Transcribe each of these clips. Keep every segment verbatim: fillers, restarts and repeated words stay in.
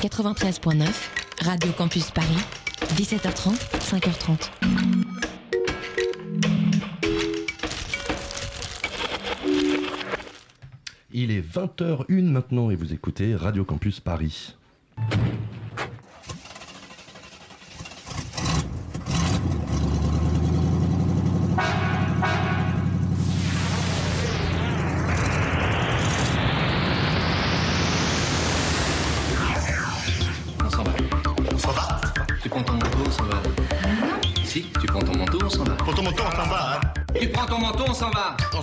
quatre-vingt-treize point neuf, Radio Campus Paris, dix-sept heures trente, cinq heures trente. Il est vingt heures une maintenant et vous écoutez Radio Campus Paris. On s'en va. Oh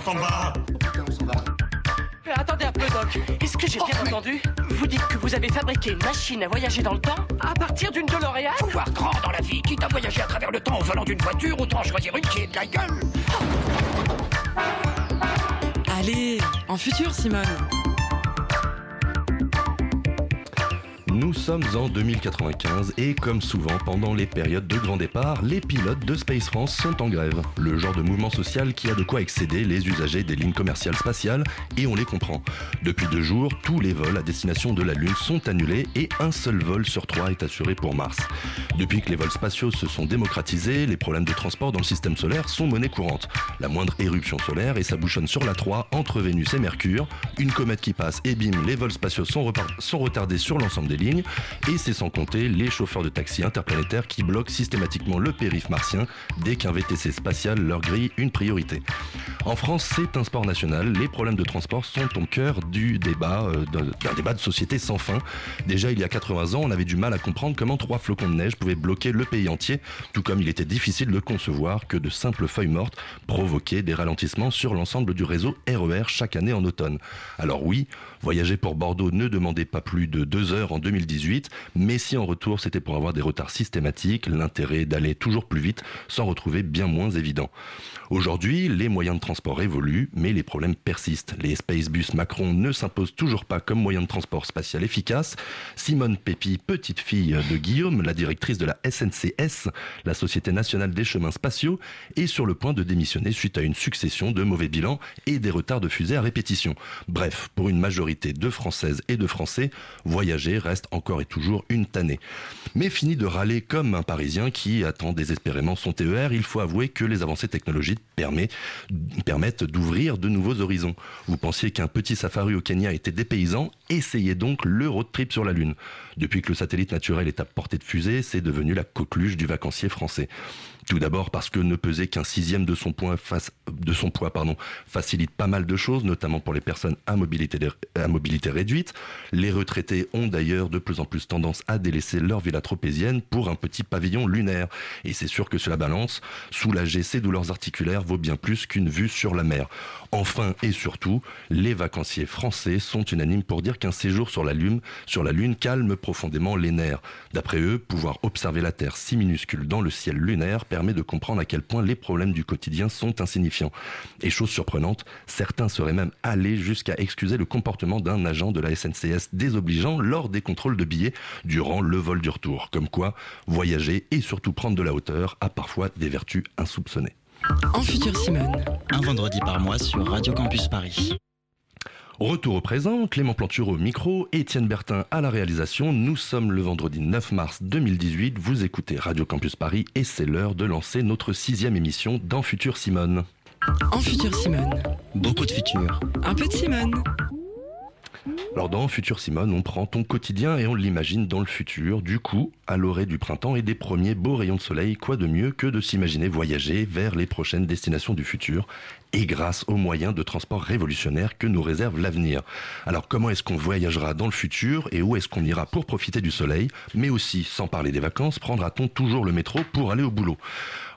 putain, on s'en va. Euh, attendez un peu, Doc. Est-ce que j'ai oh, bien mais... entendu? Vous dites que vous avez fabriqué une machine à voyager dans le temps à partir d'une DeLorean? Faut voir grand dans la vie, quitte à voyager à travers le temps en volant d'une voiture, autant choisir une qui est de la gueule. Oh. Allez, en futur, Simone. Nous sommes en deux mille quatre-vingt-quinze et comme souvent pendant les périodes de grand départ, les pilotes de Space France sont en grève. Le genre de mouvement social qui a de quoi excéder les usagers des lignes commerciales spatiales et on les comprend. Depuis deux jours, tous les vols à destination de la Lune sont annulés et un seul vol sur trois est assuré pour Mars. Depuis que les vols spatiaux se sont démocratisés, les problèmes de transport dans le système solaire sont monnaie courante. La moindre éruption solaire et ça bouchonne sur la trois entre Vénus et Mercure. Une comète qui passe et bim, les vols spatiaux sont, repart- sont retardés sur l'ensemble des lignes. Et c'est sans compter les chauffeurs de taxi interplanétaires qui bloquent systématiquement le périph' martien dès qu'un V T C spatial leur grille une priorité. En France, c'est un sport national, les problèmes de transport sont au cœur du débat, euh, d'un débat de société sans fin. Déjà il y a quatre-vingts ans, on avait du mal à comprendre comment trois flocons de neige pouvaient bloquer le pays entier, tout comme il était difficile de concevoir que de simples feuilles mortes provoquaient des ralentissements sur l'ensemble du réseau R E R chaque année en automne. Alors oui, voyager pour Bordeaux ne demandait pas plus de deux heures en deux mille dix-huit, mais si en retour c'était pour avoir des retards systématiques, l'intérêt d'aller toujours plus vite s'en retrouvait bien moins évident. Aujourd'hui, les moyens de transport évoluent, mais les problèmes persistent. Les Spacebus Macron ne s'imposent toujours pas comme moyen de transport spatial efficace. Simone Pépi, petite fille de Guillaume, la directrice de la S N C S, la Société Nationale des Chemins Spatiaux, est sur le point de démissionner suite à une succession de mauvais bilans et des retards de fusées à répétition. Bref, pour une majorité de Françaises et de Français, voyager reste encore et toujours une tannée. Mais fini de râler comme un Parisien qui attend désespérément son T E R, il faut avouer que les avancées technologiques permet, permettent d'ouvrir de nouveaux horizons. Vous pensiez qu'un petit safari au Kenya était dépaysant? Essayez donc le road trip sur la Lune. Depuis que le satellite naturel est à portée de fusée, c'est devenu la coqueluche du vacancier français. Tout d'abord parce que ne peser qu'un sixième de son poids, face, de son poids pardon, facilite pas mal de choses, notamment pour les personnes à mobilité, à mobilité réduite. Les retraités ont d'ailleurs de plus en plus tendance à délaisser leur villa tropézienne pour un petit pavillon lunaire. Et c'est sûr que sur la balance, soulager ses douleurs articulaires vaut bien plus qu'une vue sur la mer. Enfin et surtout, les vacanciers français sont unanimes pour dire qu'un séjour sur la Lune, sur la Lune calme profondément les nerfs. D'après eux, pouvoir observer la Terre si minuscule dans le ciel lunaire permet de comprendre à quel point les problèmes du quotidien sont insignifiants. Et chose surprenante, certains seraient même allés jusqu'à excuser le comportement d'un agent de la S N C S désobligeant lors des contrôles de billets durant le vol du retour. Comme quoi, voyager et surtout prendre de la hauteur a parfois des vertus insoupçonnées. En futur Simone, un vendredi par mois sur Radio Campus Paris. Retour au présent, Clément Plantureux au micro, Étienne Bertin à la réalisation. Nous sommes le vendredi neuf mars deux mille dix-huit, vous écoutez Radio Campus Paris et c'est l'heure de lancer notre sixième émission dans Futur Simone. En Futur Simone, beaucoup de futur, un peu de Simone. Alors dans Futur Simone, on prend ton quotidien et on l'imagine dans le futur. Du coup, à l'orée du printemps et des premiers beaux rayons de soleil, quoi de mieux que de s'imaginer voyager vers les prochaines destinations du futur et grâce aux moyens de transport révolutionnaires que nous réserve l'avenir. Alors comment est-ce qu'on voyagera dans le futur et où est-ce qu'on ira pour profiter du soleil? Mais aussi, sans parler des vacances, prendra-t-on toujours le métro pour aller au boulot?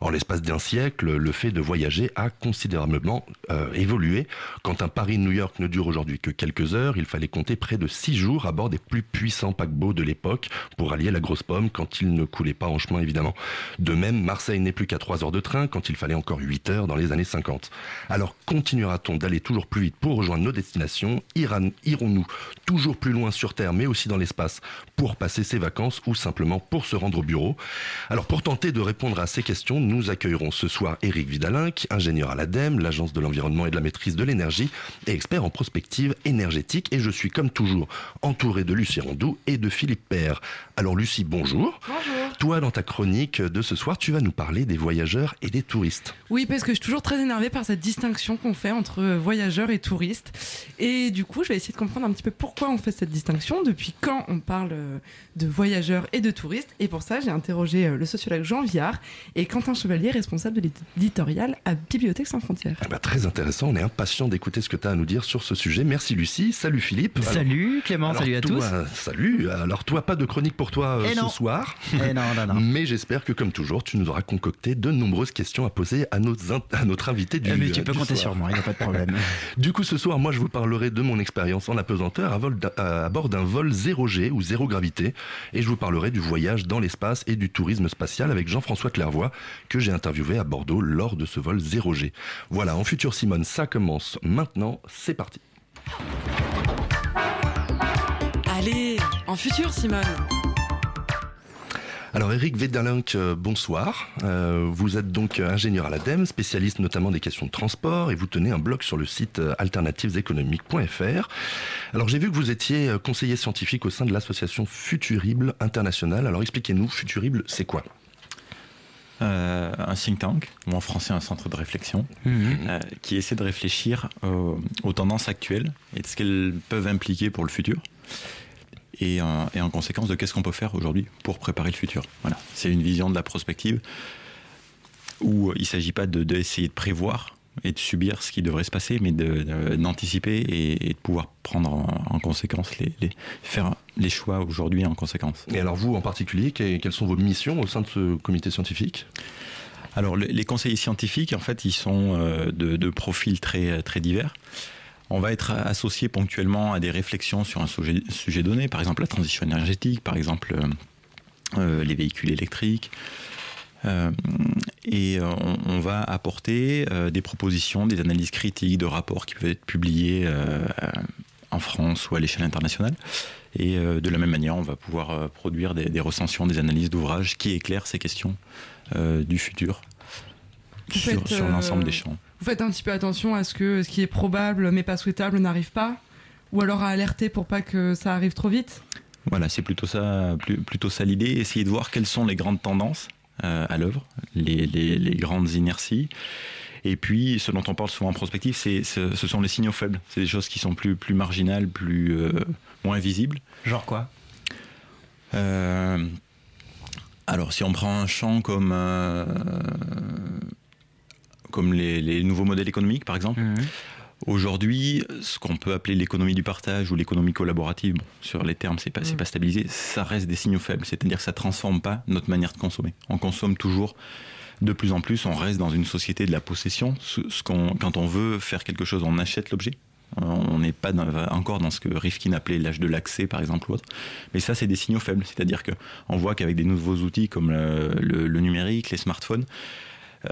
En l'espace d'un siècle, le fait de voyager a considérablement euh, évolué. Quand un Paris-New York ne dure aujourd'hui que quelques heures, il fallait compter près de six jours à bord des plus puissants paquebots de l'époque pour allier la grosse pomme quand il ne coulait pas en chemin évidemment. De même, Marseille n'est plus qu'à trois heures de train quand il fallait encore huit heures dans les années cinquante. Alors continuera-t-on d'aller toujours plus vite pour rejoindre nos destinations? Irons-nous toujours plus loin sur Terre mais aussi dans l'espace pour passer ses vacances ou simplement pour se rendre au bureau? Alors pour tenter de répondre à ces questions, nous accueillerons ce soir Eric Vidalin, ingénieur à l'ADEME, l'Agence de l'environnement et de la maîtrise de l'énergie et expert en prospective énergétique et je suis comme toujours entouré de Lucie Rondoux et de Philippe Père. Alors Lucie, bonjour. Bonjour. Toi, dans ta chronique de ce soir, tu vas nous parler des voyageurs et des touristes. Oui, parce que je suis toujours très énervée par cette distinction qu'on fait entre voyageurs et touristes. Et du coup, je vais essayer de comprendre un petit peu pourquoi on fait cette distinction, depuis quand on parle de voyageurs et de touristes. Et pour ça, j'ai interrogé le sociologue Jean Viard et Quentin Chevalier, responsable de l'éditorial à Bibliothèque Sans Frontières. Ah bah, très intéressant, on est impatient d'écouter ce que tu as à nous dire sur ce sujet. Merci Lucie, salut Philippe. Alors, salut Clément, alors, salut à toi, tous. Salut, alors toi, pas de chronique pour toi euh, ce soir. Et non, non, non. Mais j'espère que comme toujours, tu nous auras concocté de nombreuses questions à poser à, nos in- à notre invité du soir. Mais tu peux compter soir. sur moi, il n'y a pas de problème. Du coup, ce soir, moi je vous parlerai de mon expérience en apesanteur à, vol à bord d'un vol zéro G ou zéro gravité, et je vous parlerai du voyage dans l'espace et du tourisme spatial avec Jean-François Clervoy, que j'ai interviewé à Bordeaux lors de ce vol zéro G. Voilà, en Futur Simone, ça commence maintenant, c'est parti. Allez, en Futur Simone. Alors Eric Vidalin, bonsoir. Euh, vous êtes donc ingénieur à l'ADEME, spécialiste notamment des questions de transport, et vous tenez un blog sur le site alternatives économiques point f r. Alors j'ai vu que vous étiez conseiller scientifique au sein de l'association Futurible internationale. Alors expliquez-nous, Futurible, c'est quoi ? Euh, un think tank, ou en français un centre de réflexion, mmh. euh, qui essaie de réfléchir aux, aux tendances actuelles et de ce qu'elles peuvent impliquer pour le futur, et, euh, et en conséquence de qu'est-ce qu'on peut faire aujourd'hui pour préparer le futur. Voilà. C'est une vision de la prospective où il ne s'agit pas de, de essayer de prévoir et de subir ce qui devrait se passer, mais de, de, d'anticiper et, et de pouvoir prendre en, en conséquence, les, les, faire les choix aujourd'hui en conséquence. Et alors vous en particulier, que, quelles sont vos missions au sein de ce comité scientifique ? Alors le, les conseillers scientifiques, en fait, ils sont euh, de, de profils très, très divers. On va être associés ponctuellement à des réflexions sur un sujet, sujet donné, par exemple la transition énergétique, par exemple euh, les véhicules électriques, Euh, et euh, on, on va apporter euh, des propositions, des analyses critiques, de rapports qui peuvent être publiés euh, en France ou à l'échelle internationale. Et euh, de la même manière, on va pouvoir euh, produire des, des recensions, des analyses d'ouvrages qui éclairent ces questions euh, du futur sur, faites, sur l'ensemble euh, des champs. Vous faites un petit peu attention à ce que ce qui est probable mais pas souhaitable n'arrive pas, ou alors à alerter pour pas que ça arrive trop vite. Voilà, c'est plutôt ça, plus, plutôt ça l'idée, essayer de voir quelles sont les grandes tendances à l'œuvre, les, les, les grandes inerties. Et puis, ce dont on parle souvent en prospective, c'est, ce, ce sont les signaux faibles. C'est des choses qui sont plus, plus marginales, plus, euh, moins visibles. Genre quoi ? euh, Alors, si on prend un champ comme, euh, comme les, les nouveaux modèles économiques, par exemple, mmh. Aujourd'hui, ce qu'on peut appeler l'économie du partage ou l'économie collaborative, bon, sur les termes, c'est pas, c'est pas stabilisé, ça reste des signaux faibles, c'est-à-dire que ça ne transforme pas notre manière de consommer. On consomme toujours de plus en plus, on reste dans une société de la possession. Ce, ce qu'on, quand on veut faire quelque chose, on achète l'objet. On n'est pas dans, encore dans ce que Rifkin appelait l'âge de l'accès, par exemple, ou autre. Mais ça, c'est des signaux faibles, c'est-à-dire qu'on voit qu'avec des nouveaux outils comme le, le, le numérique, les smartphones,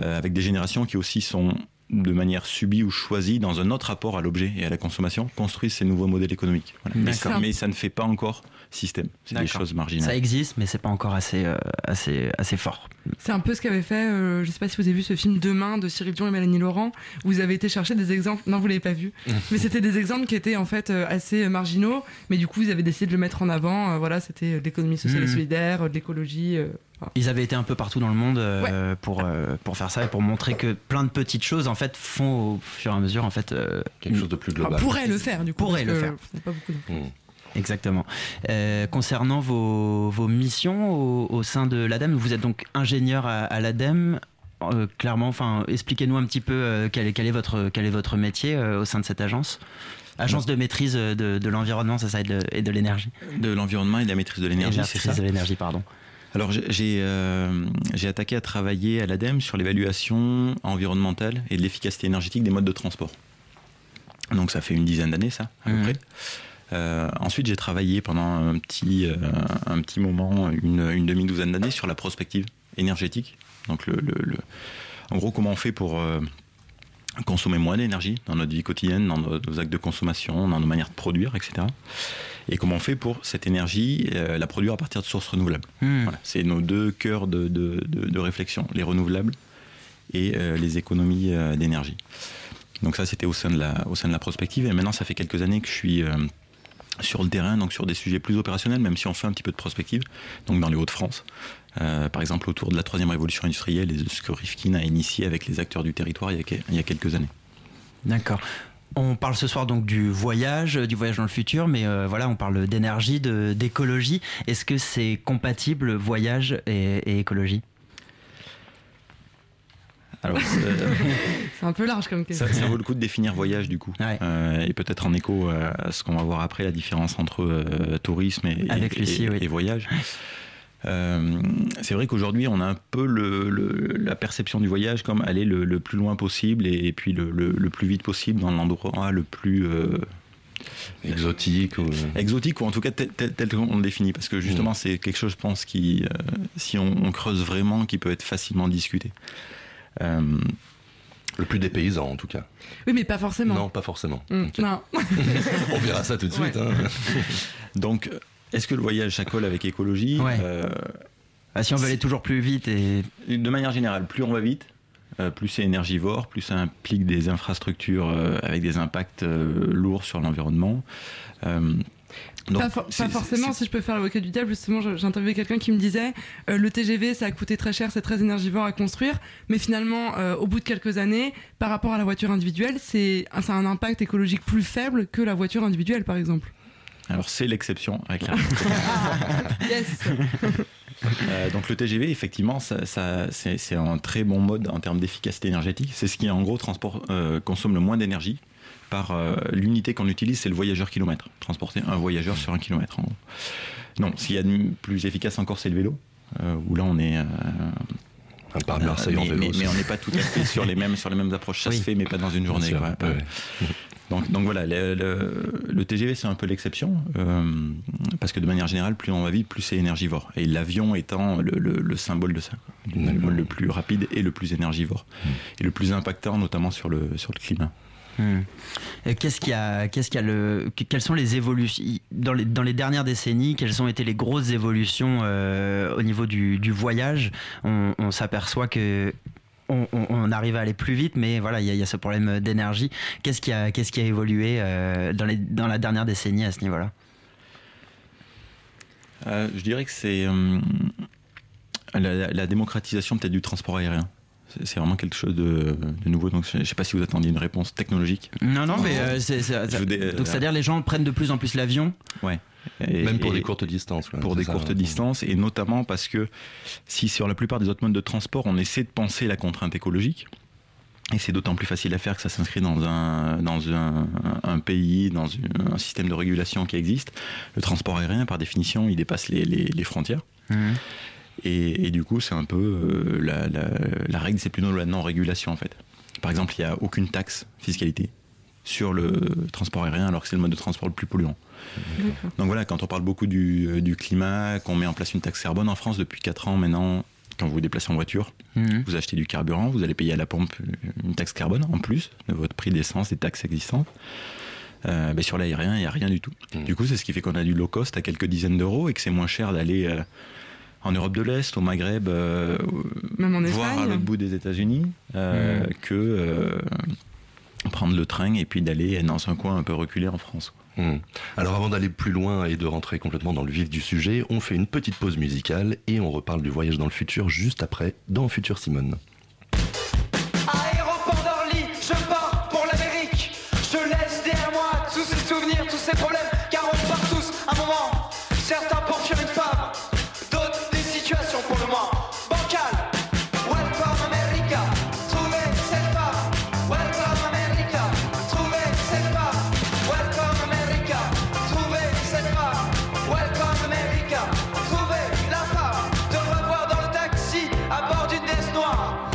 euh, avec des générations qui aussi sont de manière subie ou choisie dans un autre rapport à l'objet et à la consommation, construisent ces nouveaux modèles économiques. Voilà. Mais, ça, mais ça ne fait pas encore système. C'est D'accord. des choses marginales. Ça existe, mais c'est pas encore assez, euh, assez, assez fort. C'est un peu ce qu'avait fait, euh, je sais pas si vous avez vu ce film Demain de Cyril Dion et Mélanie Laurent, où vous avez été chercher des exemples, non vous l'avez pas vu, mais c'était des exemples qui étaient en fait euh, assez marginaux, mais du coup vous avez décidé de le mettre en avant, euh, voilà, c'était l'économie sociale mmh. et solidaire, euh, de l'écologie... Euh... Ils avaient été un peu partout dans le monde euh, ouais. pour, euh, pour faire ça et pour montrer que plein de petites choses en fait font au fur et à mesure en fait, euh, quelque chose de plus global. On pourrait le faire du coup. Pourrait le faire. C'est pas beaucoup de... mmh. Exactement. Euh, concernant vos, vos missions au, au sein de l'ADEME, vous êtes donc ingénieur à, à l'ADEME. Euh, clairement, enfin, expliquez-nous un petit peu euh, quel, est, quel, est votre, quel est votre métier euh, au sein de cette agence. Agence de maîtrise de, de l'environnement, ça, ça et, de, et de l'énergie. De l'environnement et de la maîtrise de l'énergie, de c'est ça. De l'énergie, pardon. Alors j'ai, euh, j'ai attaqué à travailler à l'ADEME sur l'évaluation environnementale et de l'efficacité énergétique des modes de transport. Donc ça fait une dizaine d'années ça, à mmh. peu près. Euh, ensuite j'ai travaillé pendant un petit, euh, un petit moment, une, une demi-douzaine d'années, sur la prospective énergétique. Donc le, le, le... en gros comment on fait pour euh, consommer moins d'énergie dans notre vie quotidienne, dans nos, nos actes de consommation, dans nos manières de produire, et cetera. Et comment on fait pour cette énergie, euh, la produire à partir de sources renouvelables. Mmh. Voilà, c'est nos deux cœurs de, de, de, de réflexion, les renouvelables et euh, les économies euh, d'énergie. Donc ça, c'était au sein de la, au sein de la prospective. Et maintenant, ça fait quelques années que je suis euh, sur le terrain, donc sur des sujets plus opérationnels, même si on fait un petit peu de prospective, donc dans les Hauts-de-France, euh, par exemple autour de la troisième révolution industrielle, et ce que Rifkin a initié avec les acteurs du territoire il y a, il y a quelques années. D'accord. On parle ce soir donc du voyage, du voyage dans le futur, mais euh, voilà, on parle d'énergie, de, d'écologie. Est-ce que c'est compatible, voyage et, et écologie ? Alors, c'est, euh, c'est un peu large comme question. Ça, ça vaut le coup de définir voyage du coup, ouais. euh, et peut-être en écho euh, à ce qu'on va voir après, la différence entre euh, tourisme et, Avec et, Lucie, et, oui. et voyage. Euh, c'est vrai qu'aujourd'hui on a un peu le, le, la perception du voyage comme aller le, le plus loin possible et, et puis le, le, le plus vite possible dans l'endroit le plus euh, exotique ou... exotique ou en tout cas tel, tel, tel qu'on le définit, parce que justement mmh. c'est quelque chose, je pense, qui euh, si on, on creuse vraiment, qui peut être facilement discuté. Euh, Le plus des paysans, en tout cas. Oui, mais pas forcément. Non, pas forcément. Mmh, okay. Non. On verra ça tout de suite. Ouais. Hein. Donc, est-ce que le voyage, ça colle avec écologie ? Ouais. euh, ah, Si on veut aller toujours plus vite et... De manière générale, plus on va vite, euh, plus c'est énergivore, plus ça implique des infrastructures euh, avec des impacts euh, lourds sur l'environnement. Euh, Donc, pas, for- c'est, pas forcément, c'est, c'est... si je peux faire l'avocat du diable, justement, j'ai interviewé quelqu'un qui me disait euh, le T G V, ça a coûté très cher, c'est très énergivore à construire, mais finalement, euh, au bout de quelques années, par rapport à la voiture individuelle, c'est, ça a un impact écologique plus faible que la voiture individuelle, par exemple. Alors, c'est l'exception avec la... Yes. Euh, donc le T G V, effectivement, ça, ça, c'est, c'est un très bon mode en termes d'efficacité énergétique. C'est ce qui, en gros, transport, euh, consomme le moins d'énergie par euh, l'unité qu'on utilise, c'est le voyageur kilomètre. Transporter un voyageur sur un kilomètre. En gros. Non, ce qu'il y a de plus efficace encore, c'est le vélo, euh, où là on est... Euh, on parle de Marseille en vélo. Mais, mais on n'est pas tout à fait sur les mêmes, sur les mêmes approches. Ça oui. se fait, mais pas dans une journée. Sûr, quoi. Ouais. Ouais. Donc, donc voilà, le, le, le T G V, c'est un peu l'exception, euh, parce que de manière générale, plus on va vite, plus c'est énergivore. Et l'avion étant le, le, le symbole de ça, le symbole le plus rapide et le plus énergivore, mmh. et le plus impactant, notamment sur le, sur le climat. Hum. Qu'est-ce qu'il y a, qu'est-ce qu'il y a le, quelles sont les évolutions dans les, dans les dernières décennies, quelles ont été les grosses évolutions euh, au niveau du, du voyage ? On, on s'aperçoit que on, on, on arrive à aller plus vite, mais voilà, il y, y a ce problème d'énergie. Qu'est-ce qui a, qu'est-ce qui a évolué euh, dans, les, dans la dernière décennie à ce niveau-là ? euh, Je dirais que c'est euh, la, la démocratisation peut-être du transport aérien. C'est vraiment quelque chose de, de nouveau, donc je ne sais pas si vous attendiez une réponse technologique. Non, non, mais euh, c'est, c'est, ça, dé... donc c'est-à-dire les gens prennent de plus en plus l'avion. Ouais. Et, Même pour et, des courtes distances. Quoi, pour des ça, courtes ouais. distances, et notamment parce que si sur la plupart des autres modes de transport, on essaie de penser la contrainte écologique, et c'est d'autant plus facile à faire que ça s'inscrit dans un, dans un, un pays, dans une, un système de régulation qui existe. Le transport aérien, par définition, il dépasse les, les, les frontières. Mmh. Et, et du coup, c'est un peu euh, la, la, la règle, c'est plutôt la non-régulation en fait. Par exemple, il n'y a aucune taxe fiscalité sur le transport aérien, alors que c'est le mode de transport le plus polluant. D'accord. Donc voilà, quand on parle beaucoup du, du climat, qu'on met en place une taxe carbone en France depuis quatre ans maintenant, quand vous vous déplacez en voiture, mmh. vous achetez du carburant, vous allez payer à la pompe une taxe carbone en plus de votre prix d'essence, des taxes existantes. Euh, ben sur l'aérien, il n'y a rien du tout. Mmh. Du coup, c'est ce qui fait qu'on a du low cost à quelques dizaines d'euros et que c'est moins cher d'aller... Euh, en Europe de l'Est, au Maghreb, euh, Même en voire à l'autre bout des États-Unis, euh, mmh. que euh, prendre le train et puis d'aller dans un coin un peu reculé en France. Mmh. Alors avant d'aller plus loin et de rentrer complètement dans le vif du sujet, on fait une petite pause musicale et on reparle du voyage dans le futur juste après, dans Futur Simone. Aéroport d'Orly, je pars pour l'Amérique. Je laisse derrière moi tous ces souvenirs, tous ces problèmes, car on part tous un moment, certains pour fuir une femme. Trouver la femme, de revoir dans le taxi à bord d'une Nesse noire.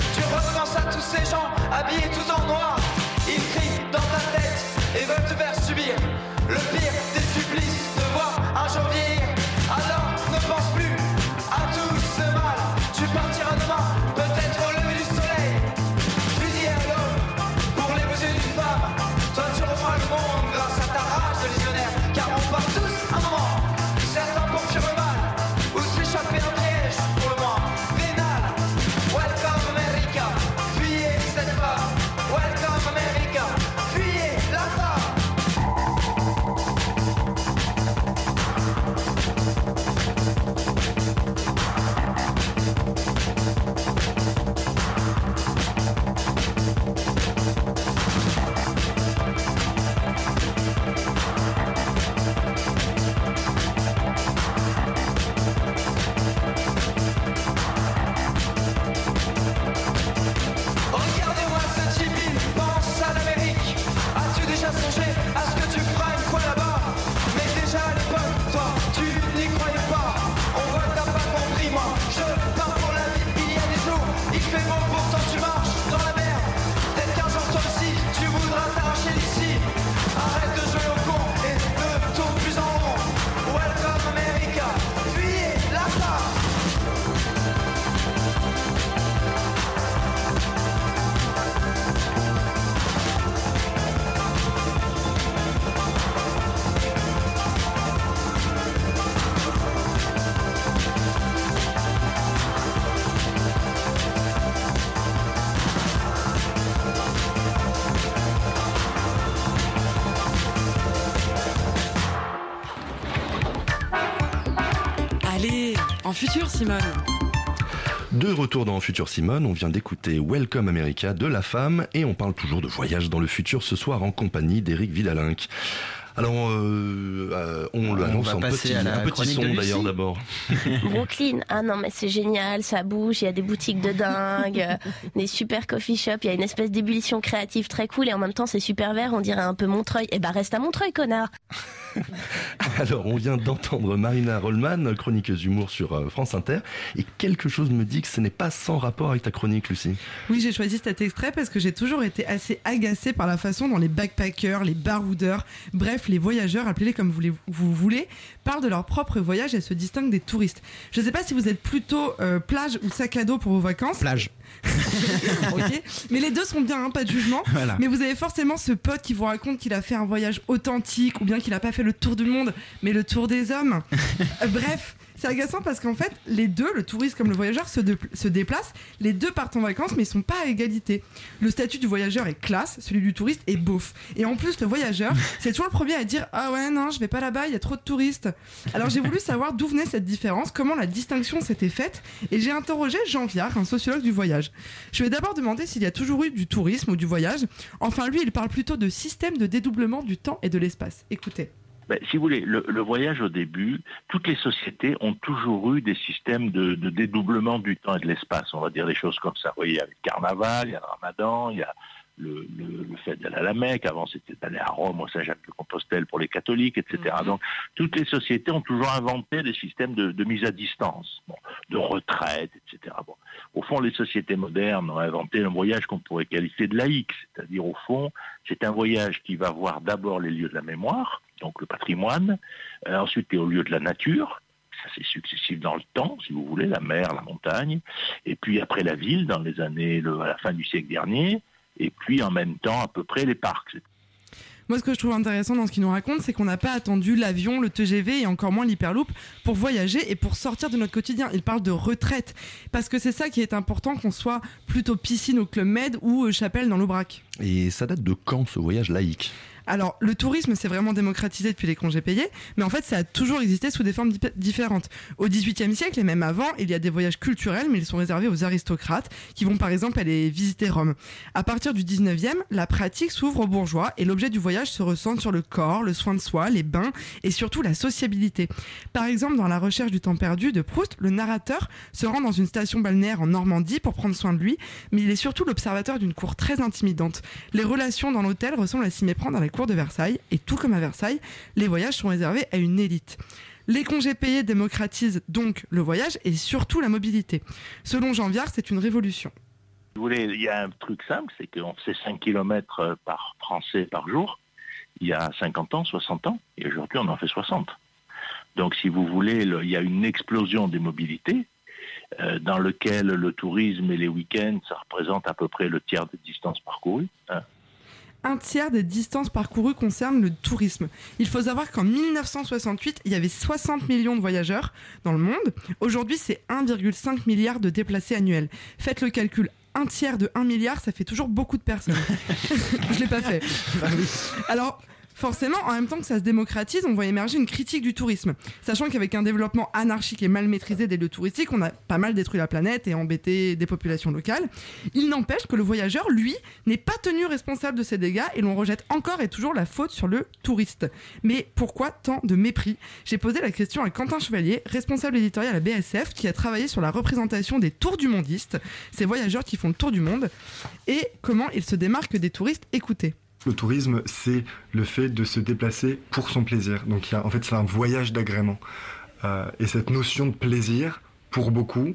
En futur, Simone. De retour dans Futur Simone, on vient d'écouter Welcome America de La Femme et on parle toujours de voyage dans le futur ce soir en compagnie d'Eric Vidalin. Alors, euh, euh, on le annonce en petit, un petit son d'ailleurs d'abord. Brooklyn, ah non mais c'est génial, ça bouge, il y a des boutiques de dingue, des super coffee shops, il y a une espèce d'ébullition créative très cool et en même temps c'est super vert, on dirait un peu Montreuil. Eh ben reste à Montreuil, connard. Alors, on vient d'entendre Marina Rollman, chroniqueuse humour sur France Inter, et quelque chose me dit que ce n'est pas sans rapport avec ta chronique, Lucie. Oui, j'ai choisi cet extrait parce que j'ai toujours été assez agacée par la façon dont les backpackers, les baroudeurs, bref, les voyageurs, appelez-les comme vous, les, vous voulez, parlent de leur propre voyage et se distinguent des touristes. Je ne sais pas si vous êtes plutôt euh, plage ou sac à dos pour vos vacances. Plage. Okay. Mais les deux sont bien, hein, pas de jugement. Voilà. Mais vous avez forcément ce pote qui vous raconte qu'il a fait un voyage authentique ou bien qu'il n'a pas fait le tour du monde, mais le tour des hommes. Bref, c'est agaçant parce qu'en fait, les deux, le touriste comme le voyageur, se, de- se déplacent. Les deux partent en vacances, mais ils ne sont pas à égalité. Le statut du voyageur est classe, celui du touriste est beauf. Et en plus, le voyageur, c'est toujours le premier à dire « Ah ouais, non, je ne vais pas là-bas, il y a trop de touristes. » Alors j'ai voulu savoir d'où venait cette différence, comment la distinction s'était faite, et j'ai interrogé Jean Viard, un sociologue du voyage. Je lui ai d'abord demandé s'il y a toujours eu du tourisme ou du voyage. Enfin, lui, il parle plutôt de système de dédoublement du temps et de l'espace. Écoutez. Ben, si vous voulez, le, le voyage au début, toutes les sociétés ont toujours eu des systèmes de, de dédoublement du temps et de l'espace. On va dire des choses comme ça. Vous voyez, il y a le carnaval, il y a le ramadan, il y a le, le, le fait d'aller à la Mecque. Avant, c'était d'aller à Rome, au Saint-Jacques-de-Compostelle pour les catholiques, et cetera. Mmh. Donc, toutes les sociétés ont toujours inventé des systèmes de, de mise à distance, bon, de retraite, et cetera. Bon. Au fond, les sociétés modernes ont inventé un voyage qu'on pourrait qualifier de laïque. C'est-à-dire, au fond, c'est un voyage qui va voir d'abord les lieux de la mémoire, donc le patrimoine, euh, ensuite au lieu de la nature, ça c'est successif dans le temps, si vous voulez, la mer, la montagne, et puis après la ville, dans les années, le, à la fin du siècle dernier, et puis en même temps à peu près les parcs. Moi, ce que je trouve intéressant dans ce qu'ils nous racontent, c'est qu'on n'a pas attendu l'avion, le T G V et encore moins l'Hyperloop pour voyager et pour sortir de notre quotidien. Ils parlent de retraite, parce que c'est ça qui est important, qu'on soit plutôt piscine au Club Med ou chapelle dans l'Aubrac. Et ça date de quand, ce voyage laïque ? Alors, le tourisme s'est vraiment démocratisé depuis les congés payés, mais en fait, ça a toujours existé sous des formes di- différentes. Au XVIIIe siècle et même avant, il y a des voyages culturels, mais ils sont réservés aux aristocrates, qui vont par exemple aller visiter Rome. À partir du dix-neuvième, la pratique s'ouvre aux bourgeois et l'objet du voyage se ressent sur le corps, le soin de soi, les bains et surtout la sociabilité. Par exemple, dans La recherche du temps perdu de Proust, le narrateur se rend dans une station balnéaire en Normandie pour prendre soin de lui, mais il est surtout l'observateur d'une cour très intimidante. Les relations dans l'hôtel ressemblent à s'y méprendre à la cour de Versailles, et tout comme à Versailles, les voyages sont réservés à une élite. Les congés payés démocratisent donc le voyage et surtout la mobilité. Selon Jean Viard, c'est une révolution. Si vous voulez, il y a un truc simple, c'est qu'on fait cinq kilomètres par Français par jour, il y a cinquante ans, soixante ans, et aujourd'hui on en fait soixante. Donc si vous voulez, le, il y a une explosion des mobilités, euh, dans lequel le tourisme et les week-ends, ça représente à peu près le tiers des distances parcourues, hein. Un tiers des distances parcourues concerne le tourisme. Il faut savoir qu'en dix-neuf cent soixante-huit, il y avait soixante millions de voyageurs dans le monde. Aujourd'hui, c'est un virgule cinq milliard de déplacés annuels. Faites le calcul. Un tiers de un milliard, ça fait toujours beaucoup de personnes. Je l'ai pas fait. Alors... forcément, en même temps que ça se démocratise, on voit émerger une critique du tourisme. Sachant qu'avec un développement anarchique et mal maîtrisé des lieux touristiques, on a pas mal détruit la planète et embêté des populations locales. Il n'empêche que le voyageur, lui, n'est pas tenu responsable de ses dégâts et l'on rejette encore et toujours la faute sur le touriste. Mais pourquoi tant de mépris ? J'ai posé la question à Quentin Chevalier, responsable éditorial à B S F, qui a travaillé sur la représentation des tours du mondistes, ces voyageurs qui font le tour du monde, et comment ils se démarquent des touristes. Écoutez. Le tourisme, c'est le fait de se déplacer pour son plaisir. Donc, il y a, en fait, c'est un voyage d'agrément. Euh, et cette notion de plaisir, pour beaucoup,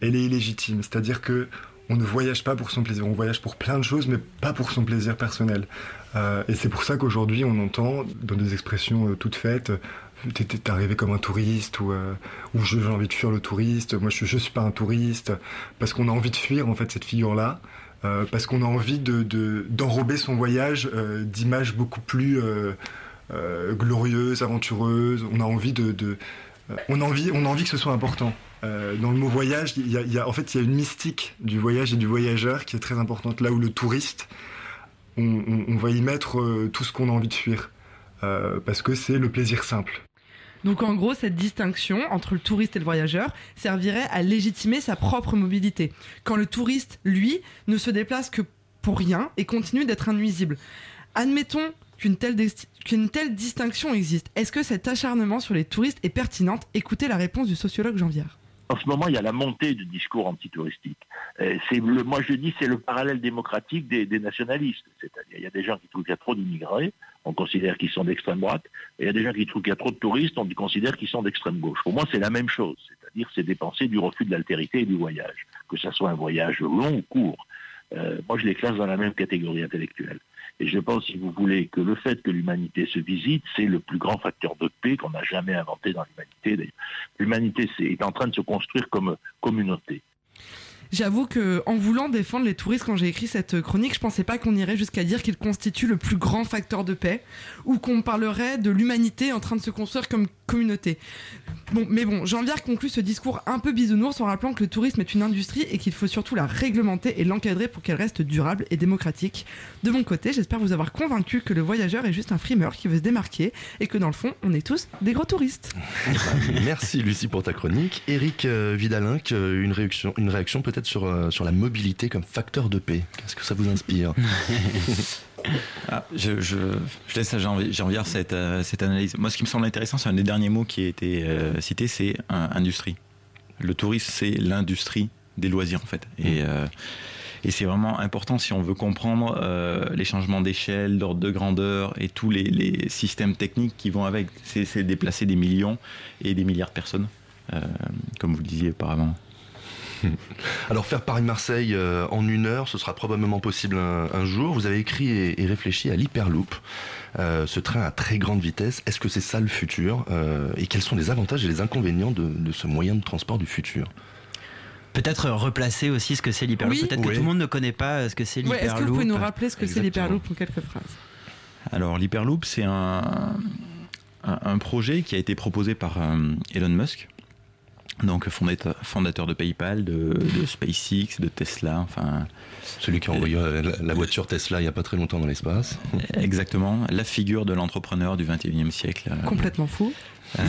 elle est illégitime. C'est-à-dire que on ne voyage pas pour son plaisir. On voyage pour plein de choses, mais pas pour son plaisir personnel. Euh, et c'est pour ça qu'aujourd'hui, on entend, dans des expressions euh, toutes faites, « t'es, t'es arrivé comme un touriste » ou euh, « ou j'ai envie de fuir le touriste », »,« moi, je, je suis pas un touriste », parce qu'on a envie de fuir, en fait, cette figure-là. Euh, parce qu'on a envie de, de, d'enrober son voyage euh, d'images beaucoup plus euh, euh, glorieuses, aventureuses. On a envie de, de euh, on a envie, on a envie que ce soit important. Euh, dans le mot voyage, il y a, il y a, en fait, il y a une mystique du voyage et du voyageur qui est très importante. Là où le touriste, on, on, on va y mettre euh, tout ce qu'on a envie de fuir, euh, parce que c'est le plaisir simple. Donc en gros, cette distinction entre le touriste et le voyageur servirait à légitimer sa propre mobilité, quand le touriste, lui, ne se déplace que pour rien et continue d'être innuisible. Admettons qu'une telle, desti- qu'une telle distinction existe. Est-ce que cet acharnement sur les touristes est pertinent ? Écoutez la réponse du sociologue Jean Viard. En ce moment, il y a la montée du discours anti-touristique. C'est le, moi, je dis, c'est le parallèle démocratique des, des nationalistes. C'est-à-dire, il y a des gens qui trouvent qu'il y a trop d'immigrés, on considère qu'ils sont d'extrême droite, et il y a des gens qui trouvent qu'il y a trop de touristes, on considère qu'ils sont d'extrême gauche. Pour moi, c'est la même chose. C'est-à-dire, c'est des pensées du refus de l'altérité et du voyage, que ça soit un voyage long ou court. Euh, moi, je les classe dans la même catégorie intellectuelle. Et je pense, si vous voulez, que le fait que l'humanité se visite, c'est le plus grand facteur de paix qu'on a jamais inventé dans l'humanité. D'ailleurs, l'humanité est en train de se construire comme communauté. J'avoue qu'en voulant défendre les touristes quand j'ai écrit cette chronique, je ne pensais pas qu'on irait jusqu'à dire qu'ils constituent le plus grand facteur de paix ou qu'on parlerait de l'humanité en train de se construire comme communauté. Bon, mais bon, Jean Viard conclut ce discours un peu bisounours en rappelant que le tourisme est une industrie et qu'il faut surtout la réglementer et l'encadrer pour qu'elle reste durable et démocratique. De mon côté, j'espère vous avoir convaincu que le voyageur est juste un frimeur qui veut se démarquer et que dans le fond, on est tous des gros touristes. Merci Lucie pour ta chronique. Eric euh, Vidalin, une réaction, une réaction peut-être Sur, euh, sur la mobilité comme facteur de paix. Qu'est-ce que ça vous inspire ? ah, je, je, je laisse à Jean Viard cette, euh, cette analyse. Moi, ce qui me semble intéressant, c'est un des derniers mots qui a été euh, cité, c'est euh, industrie. Le tourisme, c'est l'industrie des loisirs, en fait. Et, euh, et c'est vraiment important si on veut comprendre euh, les changements d'échelle, d'ordre de grandeur et tous les, les systèmes techniques qui vont avec. C'est, c'est déplacer des millions et des milliards de personnes, euh, comme vous le disiez auparavant. Alors faire Paris-Marseille euh, en une heure, ce sera probablement possible un, un jour. Vous avez écrit et, et réfléchi à l'Hyperloop, euh, ce train à très grande vitesse. Est-ce que c'est ça le futur ? euh, Et quels sont les avantages et les inconvénients de, de ce moyen de transport du futur ? Peut-être replacer aussi ce que c'est l'Hyperloop. Oui. Peut-être oui. Que tout le monde ne connaît pas ce que c'est l'Hyperloop. Oui, est-ce que vous pouvez nous rappeler ce que Exactement. C'est l'Hyperloop en quelques phrases ? Alors l'Hyperloop, c'est un, un, un projet qui a été proposé par euh, Elon Musk. Donc fondateur de PayPal, de, de SpaceX, de Tesla, enfin... Celui qui a envoyé euh, la, la voiture Tesla il n'y a pas très longtemps dans l'espace. Exactement, la figure de l'entrepreneur du vingt et unième siècle. Complètement fou. Euh,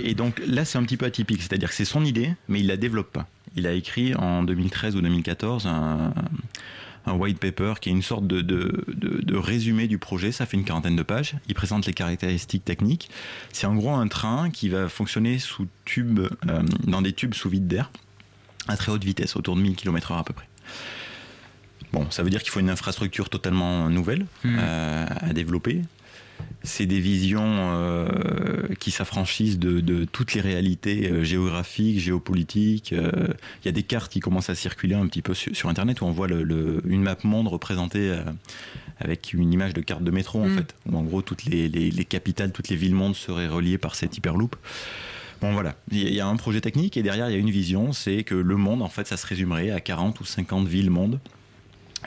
et donc là c'est un petit peu atypique, c'est-à-dire que c'est son idée, mais il ne la développe pas. Il a écrit en deux mille treize ou deux mille quatorze un, un white paper qui est une sorte de, de, de, de résumé du projet, ça fait une quarantaine de pages. Il présente les caractéristiques techniques. C'est en gros un train qui va fonctionner sous tube, euh, dans des tubes sous vide d'air à très haute vitesse, autour de mille kilomètres heure à peu près. Bon, ça veut dire qu'il faut une infrastructure totalement nouvelle mmh. euh, à développer. C'est des visions euh, qui s'affranchissent de, de toutes les réalités euh, géographiques, géopolitiques. Il euh, y a des cartes qui commencent à circuler un petit peu sur, sur Internet où on voit le, le, une map monde représentée euh, avec une image de carte de métro, en mmh. fait. Où en gros, toutes les, les, les capitales, toutes les villes-mondes seraient reliées par cette hyperloop. Bon, voilà. Il y a un projet technique et derrière, il y a une vision. C'est que le monde, en fait, ça se résumerait à quarante ou cinquante villes-mondes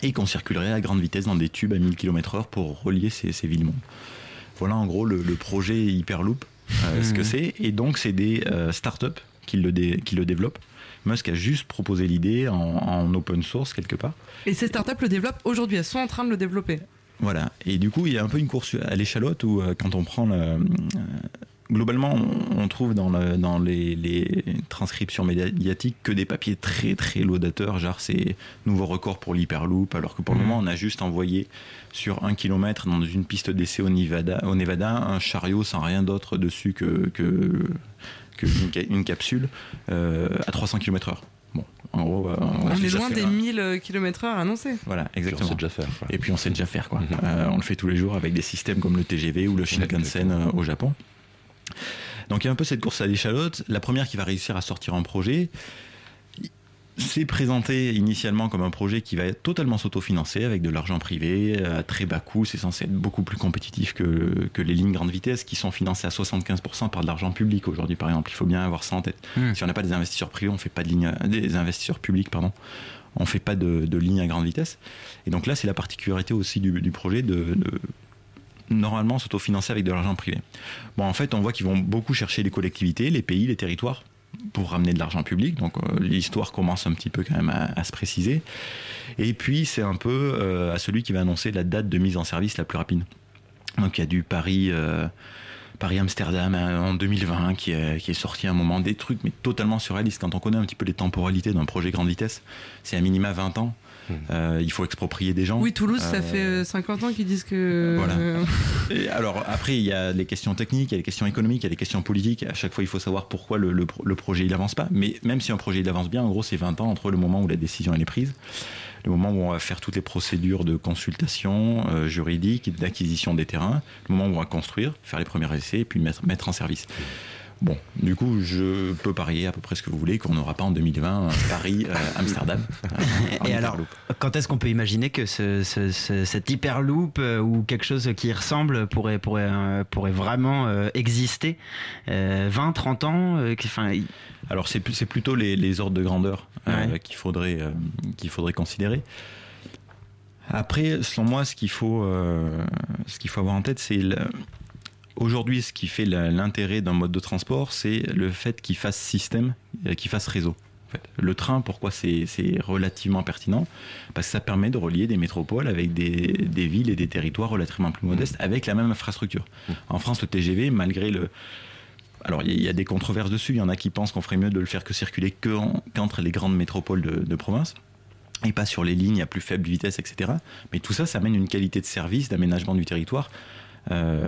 et qu'on circulerait à grande vitesse dans des tubes à mille kilomètres heure pour relier ces, ces villes-mondes. Voilà en gros le, le projet Hyperloop, euh, ce que c'est. Et donc c'est des euh, startups qui le, dé, qui le développent. Musk a juste proposé l'idée en, en open source quelque part. Et ces startups le développent aujourd'hui, elles sont en train de le développer. Voilà, et du coup il y a un peu une course à l'échalote où euh, quand on prend... Le, euh, globalement, on trouve dans, le, dans les, les transcriptions médiatiques que des papiers très très laudateurs, genre c'est nouveau record pour l'hyperloop, alors que pour mmh. le moment on a juste envoyé sur un kilomètre dans une piste d'essai au Nevada, au Nevada un chariot sans rien d'autre dessus que, que, que une, une capsule euh, à trois cents kilomètres heure. Bon, en gros, euh, on, on est loin des mille kilomètres heure annoncés. Voilà, exactement. Et puis on sait déjà faire. Quoi. Et puis on sait déjà faire quoi. Mmh. Euh, on le fait tous les jours avec des systèmes comme le T G V ou le Shinkansen euh, au Japon. Donc il y a un peu cette course à l'échalote. La première qui va réussir à sortir un projet, c'est présenté initialement comme un projet qui va totalement s'autofinancer avec de l'argent privé à très bas coût. C'est censé être beaucoup plus compétitif que, que les lignes grande vitesse qui sont financées à soixante-quinze pour cent par de l'argent public aujourd'hui par exemple. Il faut bien avoir ça en tête. Mmh. Si on n'a pas des investisseurs privés, on fait pas de lignes, des investisseurs publics, pardon. On fait pas de, de lignes à grande vitesse. Et donc là c'est la particularité aussi du, du projet de, de normalement s'autofinancer avec de l'argent privé. Bon, en fait, on voit qu'ils vont beaucoup chercher les collectivités, les pays, les territoires pour ramener de l'argent public. Donc, euh, l'histoire commence un petit peu quand même à, à se préciser. Et puis, c'est un peu euh, à celui qui va annoncer la date de mise en service la plus rapide. Donc, il y a du Paris... Euh, Paris-Amsterdam en deux mille vingt qui est, qui est sorti à un moment, des trucs mais totalement surréalistes. Quand on connaît un petit peu les temporalités d'un projet grande vitesse, c'est à minima vingt ans. Mmh. Euh, il faut exproprier des gens. Oui, Toulouse, euh... ça fait cinquante ans qu'ils disent que... Voilà. Et alors, après, il y a les questions techniques, il y a les questions économiques, il y a les questions politiques. À chaque fois, il faut savoir pourquoi le, le, le projet, il avance pas. Mais même si un projet, il avance bien, en gros, c'est vingt ans entre le moment où la décision, elle est prise, le moment où on va faire toutes les procédures de consultation euh, juridique, d'acquisition des terrains, le moment où on va construire, faire les premiers essais et puis mettre, mettre en service. Mmh. Bon, du coup, je peux parier à peu près ce que vous voulez qu'on n'aura pas en deux mille vingt Paris, euh, Amsterdam. euh, et alors, quand est-ce qu'on peut imaginer que ce, ce, ce, cet Hyperloop euh, ou quelque chose qui y ressemble pourrait, pourrait, euh, pourrait vraiment euh, exister euh, vingt, trente ans euh, qui, y... Alors, c'est, c'est plutôt les, les ordres de grandeur euh, ouais. qu'il faudrait, euh, qu'il faudrait considérer. Après, selon moi, ce qu'il faut, euh, ce qu'il faut avoir en tête, c'est... Le... Aujourd'hui, ce qui fait l'intérêt d'un mode de transport, c'est le fait qu'il fasse système, qu'il fasse réseau. En fait, le train, pourquoi c'est, c'est relativement pertinent ? Parce que ça permet de relier des métropoles avec des, des villes et des territoires relativement plus modestes, avec la même infrastructure. En France, le T G V, malgré le... Alors, il y, y a des controverses dessus. Il y en a qui pensent qu'on ferait mieux de le faire que circuler que en, qu'entre les grandes métropoles de, de province. Et pas sur les lignes à plus faible vitesse, et cetera. Mais tout ça, ça amène une qualité de service, d'aménagement du territoire... Euh,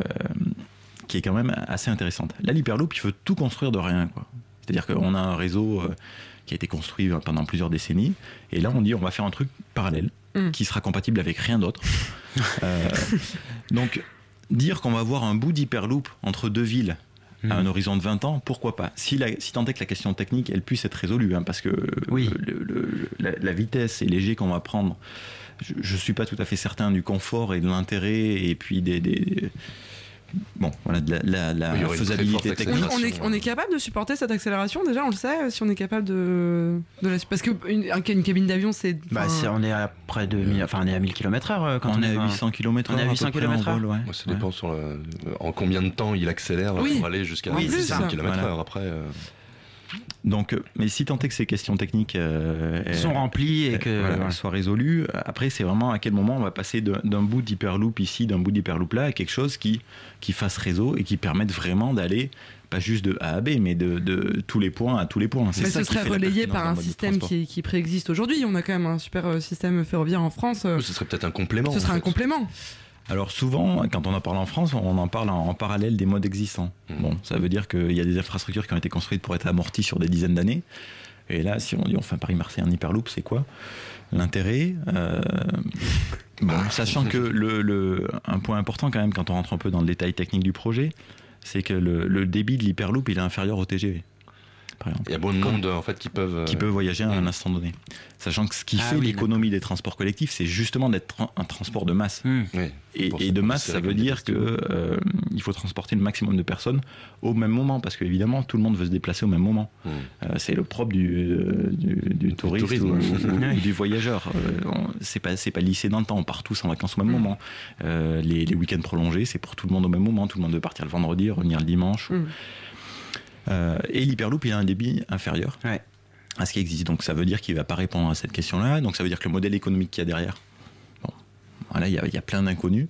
qui est quand même assez intéressante. Là, l'Hyperloop, il veut tout construire de rien, quoi. C'est-à-dire qu'on a un réseau qui a été construit pendant plusieurs décennies, et là, on dit on va faire un truc parallèle, mmh. qui sera compatible avec rien d'autre. euh, donc, dire qu'on va avoir un bout d'Hyperloop entre deux villes mmh. à un horizon de vingt ans, pourquoi pas ? Si, la, si tant est que la question technique, elle puisse être résolue, hein, parce que oui. le, le, la, la vitesse et léger qu'on va prendre, je ne suis pas tout à fait certain du confort et de l'intérêt, et puis des... des Bon, voilà, de la, la, la oui, faisabilité technique. On est, on est capable de supporter cette accélération, déjà, on le sait, si on est capable de, de la... Parce qu'une une cabine d'avion, c'est... Bah, c'est on est à près de... Euh, enfin, on est à mille kilomètres heure quand on, on est à huit cents kilomètres heure. On est à huit cents kilomètres heure, ouais. Moi, ça dépend ouais. sur le, en combien de temps il accélère oui. pour aller jusqu'à huit cents kilomètres heure voilà. après... Euh... Donc, mais si tant est que ces questions techniques euh, sont euh, remplies et que voilà, voilà. soient résolues, après c'est vraiment à quel moment on va passer de, d'un bout d'Hyperloop ici, d'un bout d'Hyperloop là, à quelque chose qui, qui fasse réseau et qui permette vraiment d'aller pas juste de A à B, mais de, de tous les points à tous les points. C'est mais ça ce serait relayé par un système qui, qui préexiste aujourd'hui. On a quand même un super système ferroviaire en France. Ce serait peut-être un complément. Ce serait un complément. Alors souvent, quand on en parle en France, on en parle en parallèle des modes existants. Bon, ça veut dire qu'il y a des infrastructures qui ont été construites pour être amorties sur des dizaines d'années. Et là, si on dit on fait un Paris-Marseille en Hyperloop, c'est quoi l'intérêt euh... bon, sachant que le, le, un point important quand même, quand on rentre un peu dans le détail technique du projet, c'est que le, le débit de l'Hyperloop, il est inférieur au T G V. Il y a beaucoup de monde en fait qui peuvent qui peuvent voyager à un instant donné, sachant que ce qui ah fait oui, l'économie d'accord. des transports collectifs, c'est justement d'être tra- un transport de masse. Mmh. Oui, et, et de masse, ça veut dire que euh, il faut transporter le maximum de personnes au même moment, parce que évidemment tout le monde veut se déplacer au même moment. Mmh. Euh, c'est le propre du euh, du, du touriste, tourisme ou, ou, ou du voyageur. Euh, on, c'est pas c'est pas lissé dans le temps. On part tous en vacances au même mmh. moment. Euh, les, les week-ends prolongés, c'est pour tout le monde au même moment. Tout le monde veut partir le vendredi, revenir le dimanche. Mmh. Ou, Euh, et l'Hyperloop, il a un débit inférieur ouais. à ce qui existe. Donc ça veut dire qu'il ne va pas répondre à cette question-là. Donc ça veut dire que le modèle économique qu'il y a derrière, bon, voilà, il y a, il y a plein d'inconnus.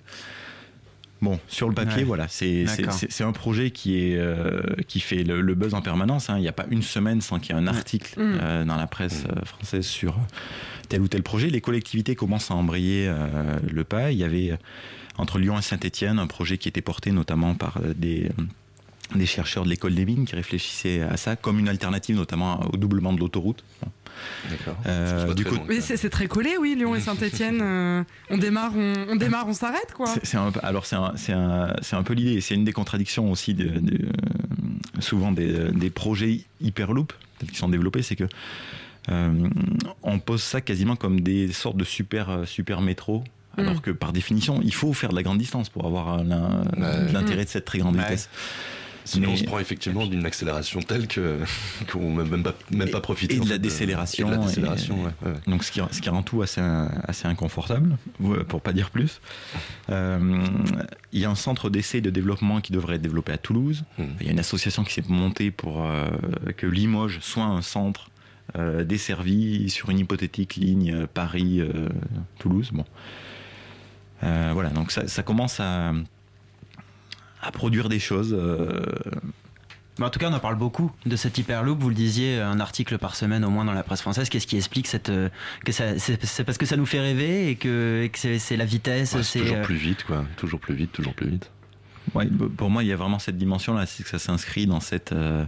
Bon, sur le papier, ouais. voilà, c'est, c'est, c'est, c'est un projet qui, est, euh, qui fait le, le buzz en permanence. Hein. Il n'y a pas une semaine sans qu'il y ait un article mmh. euh, dans la presse euh, française sur tel ou tel projet. Les collectivités commencent à embrayer euh, le pas. Il y avait, entre Lyon et Saint-Etienne, un projet qui était porté notamment par des... des chercheurs de l'école des mines qui réfléchissaient à ça comme une alternative notamment au doublement de l'autoroute. D'accord. Euh, c'est du coup... Mais c'est, c'est très collé, oui, Lyon et Saint-Etienne. Euh, on démarre, on, on démarre, on s'arrête, quoi. C'est, c'est un, alors c'est un, c'est un, c'est un peu l'idée. C'est une des contradictions aussi, de, de, souvent des, des projets Hyperloop tels qu'ils sont développés, c'est que euh, on pose ça quasiment comme des sortes de super super métros. Alors mmh. que par définition, il faut faire de la grande distance pour avoir l'in, ouais. l'intérêt de cette très grande ouais. vitesse. Sinon, mais on se prend effectivement d'une accélération telle que, qu'on ne peut même pas, même pas profiter. Et de la décélération. Et de la décélération, et, ouais, ouais. Donc, ce qui, ce qui rend tout assez, assez inconfortable, pour ne pas dire plus. Euh, il y a un centre d'essai de développement qui devrait être développé à Toulouse. Hum. Il y a une association qui s'est montée pour euh, que Limoges soit un centre euh, desservi sur une hypothétique ligne Paris-Toulouse. Euh, bon. euh, voilà, donc ça, ça commence à... à produire des choses. Euh... Mais en tout cas, on en parle beaucoup de cet Hyperloop. Vous le disiez, un article par semaine au moins dans la presse française. Qu'est-ce qui explique cette, que ça, c'est, c'est parce que ça nous fait rêver et que, et que c'est, c'est la vitesse. Ouais, c'est, c'est toujours euh... plus vite, quoi. Toujours plus vite, toujours plus vite. Ouais, pour moi, il y a vraiment cette dimension-là, c'est que ça s'inscrit dans cette euh,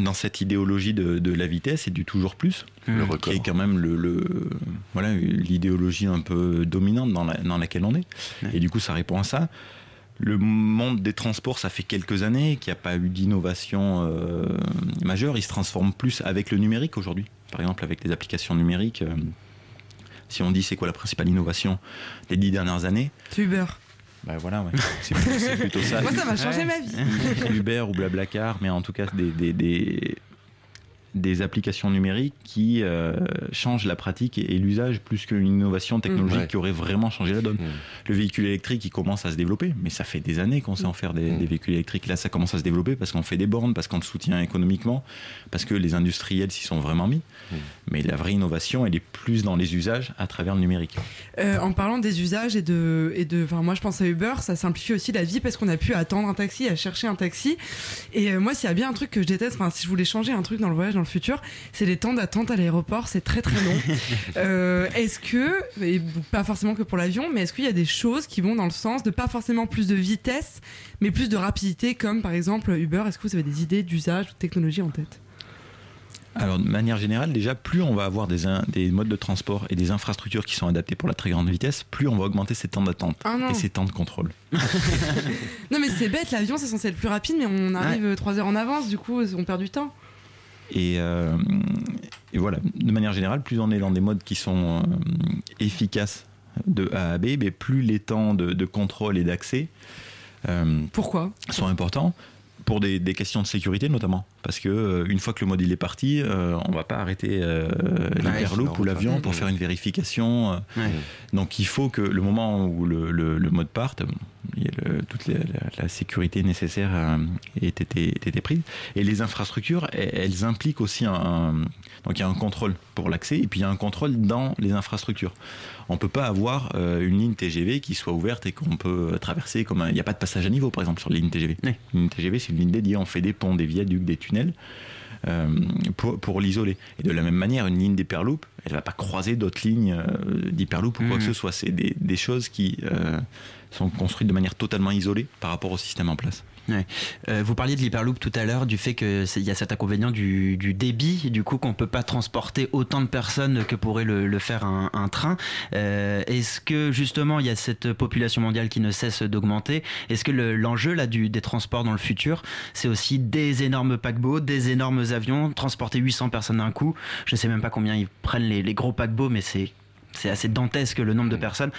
dans cette idéologie de, de la vitesse et du toujours plus, mmh. le record, qui est quand même le, le voilà l'idéologie un peu dominante dans, la, dans laquelle on est. Ouais. Et du coup, ça répond à ça. Le monde des transports, ça fait quelques années qu'il n'y a pas eu d'innovation euh, majeure. Il se transforme plus avec le numérique aujourd'hui. Par exemple, avec les applications numériques. Euh, si on dit c'est quoi la principale innovation des dix dernières années? Uber. Ben voilà, ouais. c'est, plutôt, c'est plutôt ça. Moi, ça m'a changé ouais. ma vie. Uber ou Blablacar, mais en tout cas des, des, des, des applications numériques qui euh, changent la pratique et, et l'usage plus qu'une innovation technologique mmh, ouais. qui aurait vraiment changé la donne. Mmh. Le véhicule électrique, il commence à se développer, mais ça fait des années qu'on sait en faire des, mmh. des véhicules électriques. Là, ça commence à se développer parce qu'on fait des bornes, parce qu'on le soutient économiquement, parce que les industriels s'y sont vraiment mis. Mmh. Mais la vraie innovation, elle est plus dans les usages à travers le numérique. Euh, en parlant des usages et de, et de, enfin moi je pense à Uber, ça simplifie aussi la vie parce qu'on a pu attendre un taxi, à chercher un taxi. Et euh, moi, s'il y a bien un truc que je déteste, enfin si je voulais changer un truc dans le voyage dans le futur, c'est les temps d'attente à l'aéroport, c'est très très long. euh, est-ce que, et pas forcément que pour l'avion, mais est-ce qu'il y a des choses qui vont dans le sens de pas forcément plus de vitesse, mais plus de rapidité, comme par exemple Uber? Est-ce que vous avez des idées d'usage ou de technologie en tête? Alors, de manière générale, déjà, plus on va avoir des, in- des modes de transport et des infrastructures qui sont adaptées pour la très grande vitesse, plus on va augmenter ces temps d'attente ah et ces temps de contrôle. Non, mais c'est bête, l'avion, c'est censé être plus rapide, mais on arrive ouais. trois heures en avance, du coup, on perd du temps. Et, euh, et voilà, de manière générale, plus on est dans des modes qui sont euh, efficaces de A à B, mais plus les temps de, de contrôle et d'accès euh, Pourquoi ? sont importants. Pour des, des questions de sécurité notamment, parce que euh, une fois que le module est parti, euh, on va pas arrêter euh, ouais, l'Hyperloop ou l'avion pour faire une vérification. Euh, ouais. Donc il faut que le moment où le, le, le mode parte, il y a le, toute la, la, la sécurité nécessaire euh, ait été prise. Et les infrastructures, elles, elles impliquent aussi un, un donc il y a un contrôle pour l'accès et puis il y a un contrôle dans les infrastructures. On peut pas avoir euh, une ligne T G V qui soit ouverte et qu'on peut traverser comme il n'y a pas de passage à niveau par exemple sur la ligne T G V. Ouais. Une ligne T G V, c'est une ligne dédiée, on fait des ponts, des viaducs, des tunnels euh, pour, pour l'isoler. Et de la même manière, une ligne d'Hyperloop, elle ne va pas croiser d'autres lignes euh, d'Hyperloop ou quoi mmh. que ce soit. C'est des, des choses qui euh, sont construites de manière totalement isolée par rapport au système en place. Ouais. Euh, vous parliez de l'Hyperloop tout à l'heure, du fait qu'il y a cet inconvénient du, du débit, du coup qu'on ne peut pas transporter autant de personnes que pourrait le, le faire un, un train. Euh, est-ce que justement il y a cette population mondiale qui ne cesse d'augmenter? Est-ce que le, l'enjeu là, du, des transports dans le futur, c'est aussi des énormes paquebots, des énormes avions, transporter huit cents personnes d'un coup? Je ne sais même pas combien ils prennent les, les gros paquebots, mais c'est, c'est assez dantesque le nombre de personnes.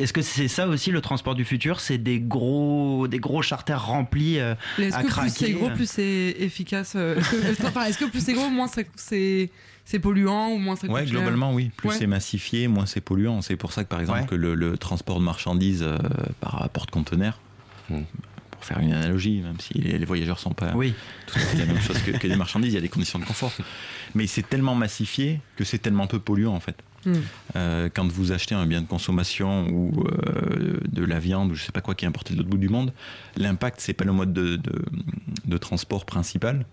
Est-ce que c'est ça aussi le transport du futur? C'est des gros, des gros charters remplis euh, à craquer. Est-ce que plus c'est gros, plus c'est efficace euh, est-ce, que, enfin, est-ce que plus c'est gros, moins ça, c'est, c'est polluant ou moins ça coûte? Ouais, globalement oui. Plus ouais. c'est massifié, moins c'est polluant. C'est pour ça que par exemple ouais. que le, le transport de marchandises euh, par porte-conteneur. Mmh. Faire une analogie, même si les voyageurs ne sont pas oui. tout à fait la même chose que, que les marchandises, il y a des conditions de confort. Mais c'est tellement massifié que c'est tellement peu polluant en fait. Mm. Euh, quand vous achetez un bien de consommation ou euh, de la viande ou je ne sais pas quoi qui est importé de l'autre bout du monde, l'impact, ce n'est pas le mode de, de, de transport principal,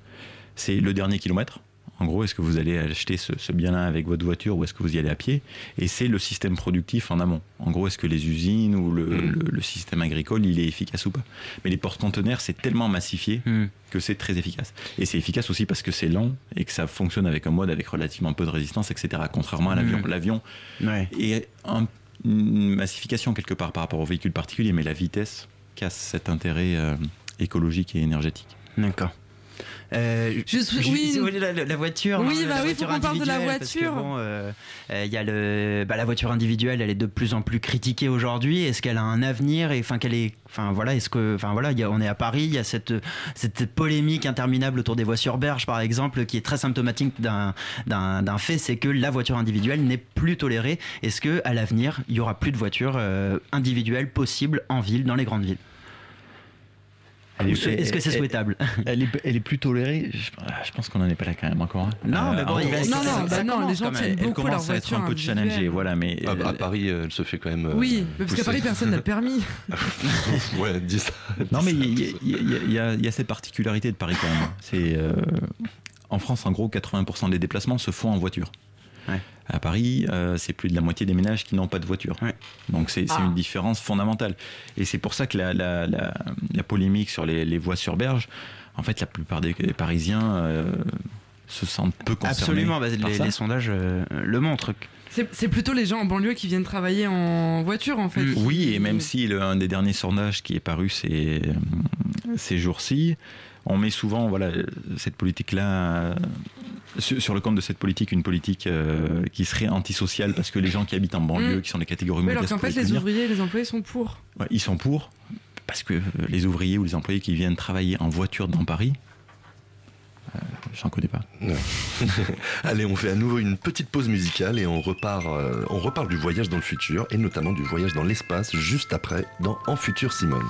c'est le dernier kilomètre. En gros, est-ce que vous allez acheter ce, ce bien-là avec votre voiture ou est-ce que vous y allez à pied? Et c'est le système productif en amont. En gros, est-ce que les usines ou le, mmh. le, le système agricole, il est efficace ou pas? Mais les porte-conteneurs, c'est tellement massifié mmh. que c'est très efficace. Et c'est efficace aussi parce que c'est lent et que ça fonctionne avec un mode avec relativement peu de résistance, et cetera. Contrairement à l'avion. Mmh. L'avion ouais. est un, une massification quelque part par rapport aux véhicules particuliers, mais la vitesse casse cet intérêt euh, écologique et énergétique. D'accord. Euh, je, je, oui, je, la, la voiture. Oui, hein, bah oui, faut qu'on parle de la voiture. Bon, euh, euh, y a le, bah, la voiture individuelle, elle est de plus en plus critiquée aujourd'hui. Est-ce qu'elle a un avenir? Et enfin, qu'elle est, enfin voilà, est-ce que, enfin voilà, y a, on est à Paris, il y a cette cette polémique interminable autour des voies sur berge, par exemple, qui est très symptomatique d'un d'un, d'un fait, c'est que la voiture individuelle n'est plus tolérée. Est-ce que, à l'avenir, il y aura plus de voitures euh, individuelles possibles en ville, dans les grandes villes? Est-ce est que c'est souhaitable? Elle est, elle est plus tolérée. Je, je pense qu'on n'en est pas là quand même encore. Hein. Non, euh, mais bon, il reste, non, non, bah non, les gens tiennent beaucoup leur voiture. Elle commence à être un peu challengée, voilà. Mais ah, bah, à Paris, elle se fait quand même. Oui, euh, parce qu'à Paris, personne n'a permis. Ouais, dis ça. Non, mais il y, y, y, y, y a cette particularité de Paris quand même. C'est euh, en France, en gros, quatre-vingts pour cent des déplacements se font en voiture. Ouais. À Paris, euh, c'est plus de la moitié des ménages qui n'ont pas de voiture. Ouais. Donc c'est, c'est ah. une différence fondamentale. Et c'est pour ça que la, la, la, la polémique sur les, les voies sur berge, en fait, la plupart des, des Parisiens euh, se sentent peu concernés. Absolument, bah, par les, ça. les sondages euh, le montrent. C'est, c'est plutôt les gens en banlieue qui viennent travailler en voiture, en fait. Oui, et même si le, un des derniers sondages qui est paru ces, ces jours-ci, on met souvent voilà, cette politique-là... sur le compte de cette politique, une politique euh, qui serait antisociale parce que les gens qui habitent en banlieue, mmh. qui sont des catégories modestes... Oui, alors qu'en fait, les ouvriers et les employés sont pour. Ouais, ils sont pour, parce que les ouvriers ou les employés qui viennent travailler en voiture dans Paris, euh, j'en connais pas. Non. Allez, on fait à nouveau une petite pause musicale et on repart, euh, on reparle du voyage dans le futur et notamment du voyage dans l'espace juste après dans En Futur Simone.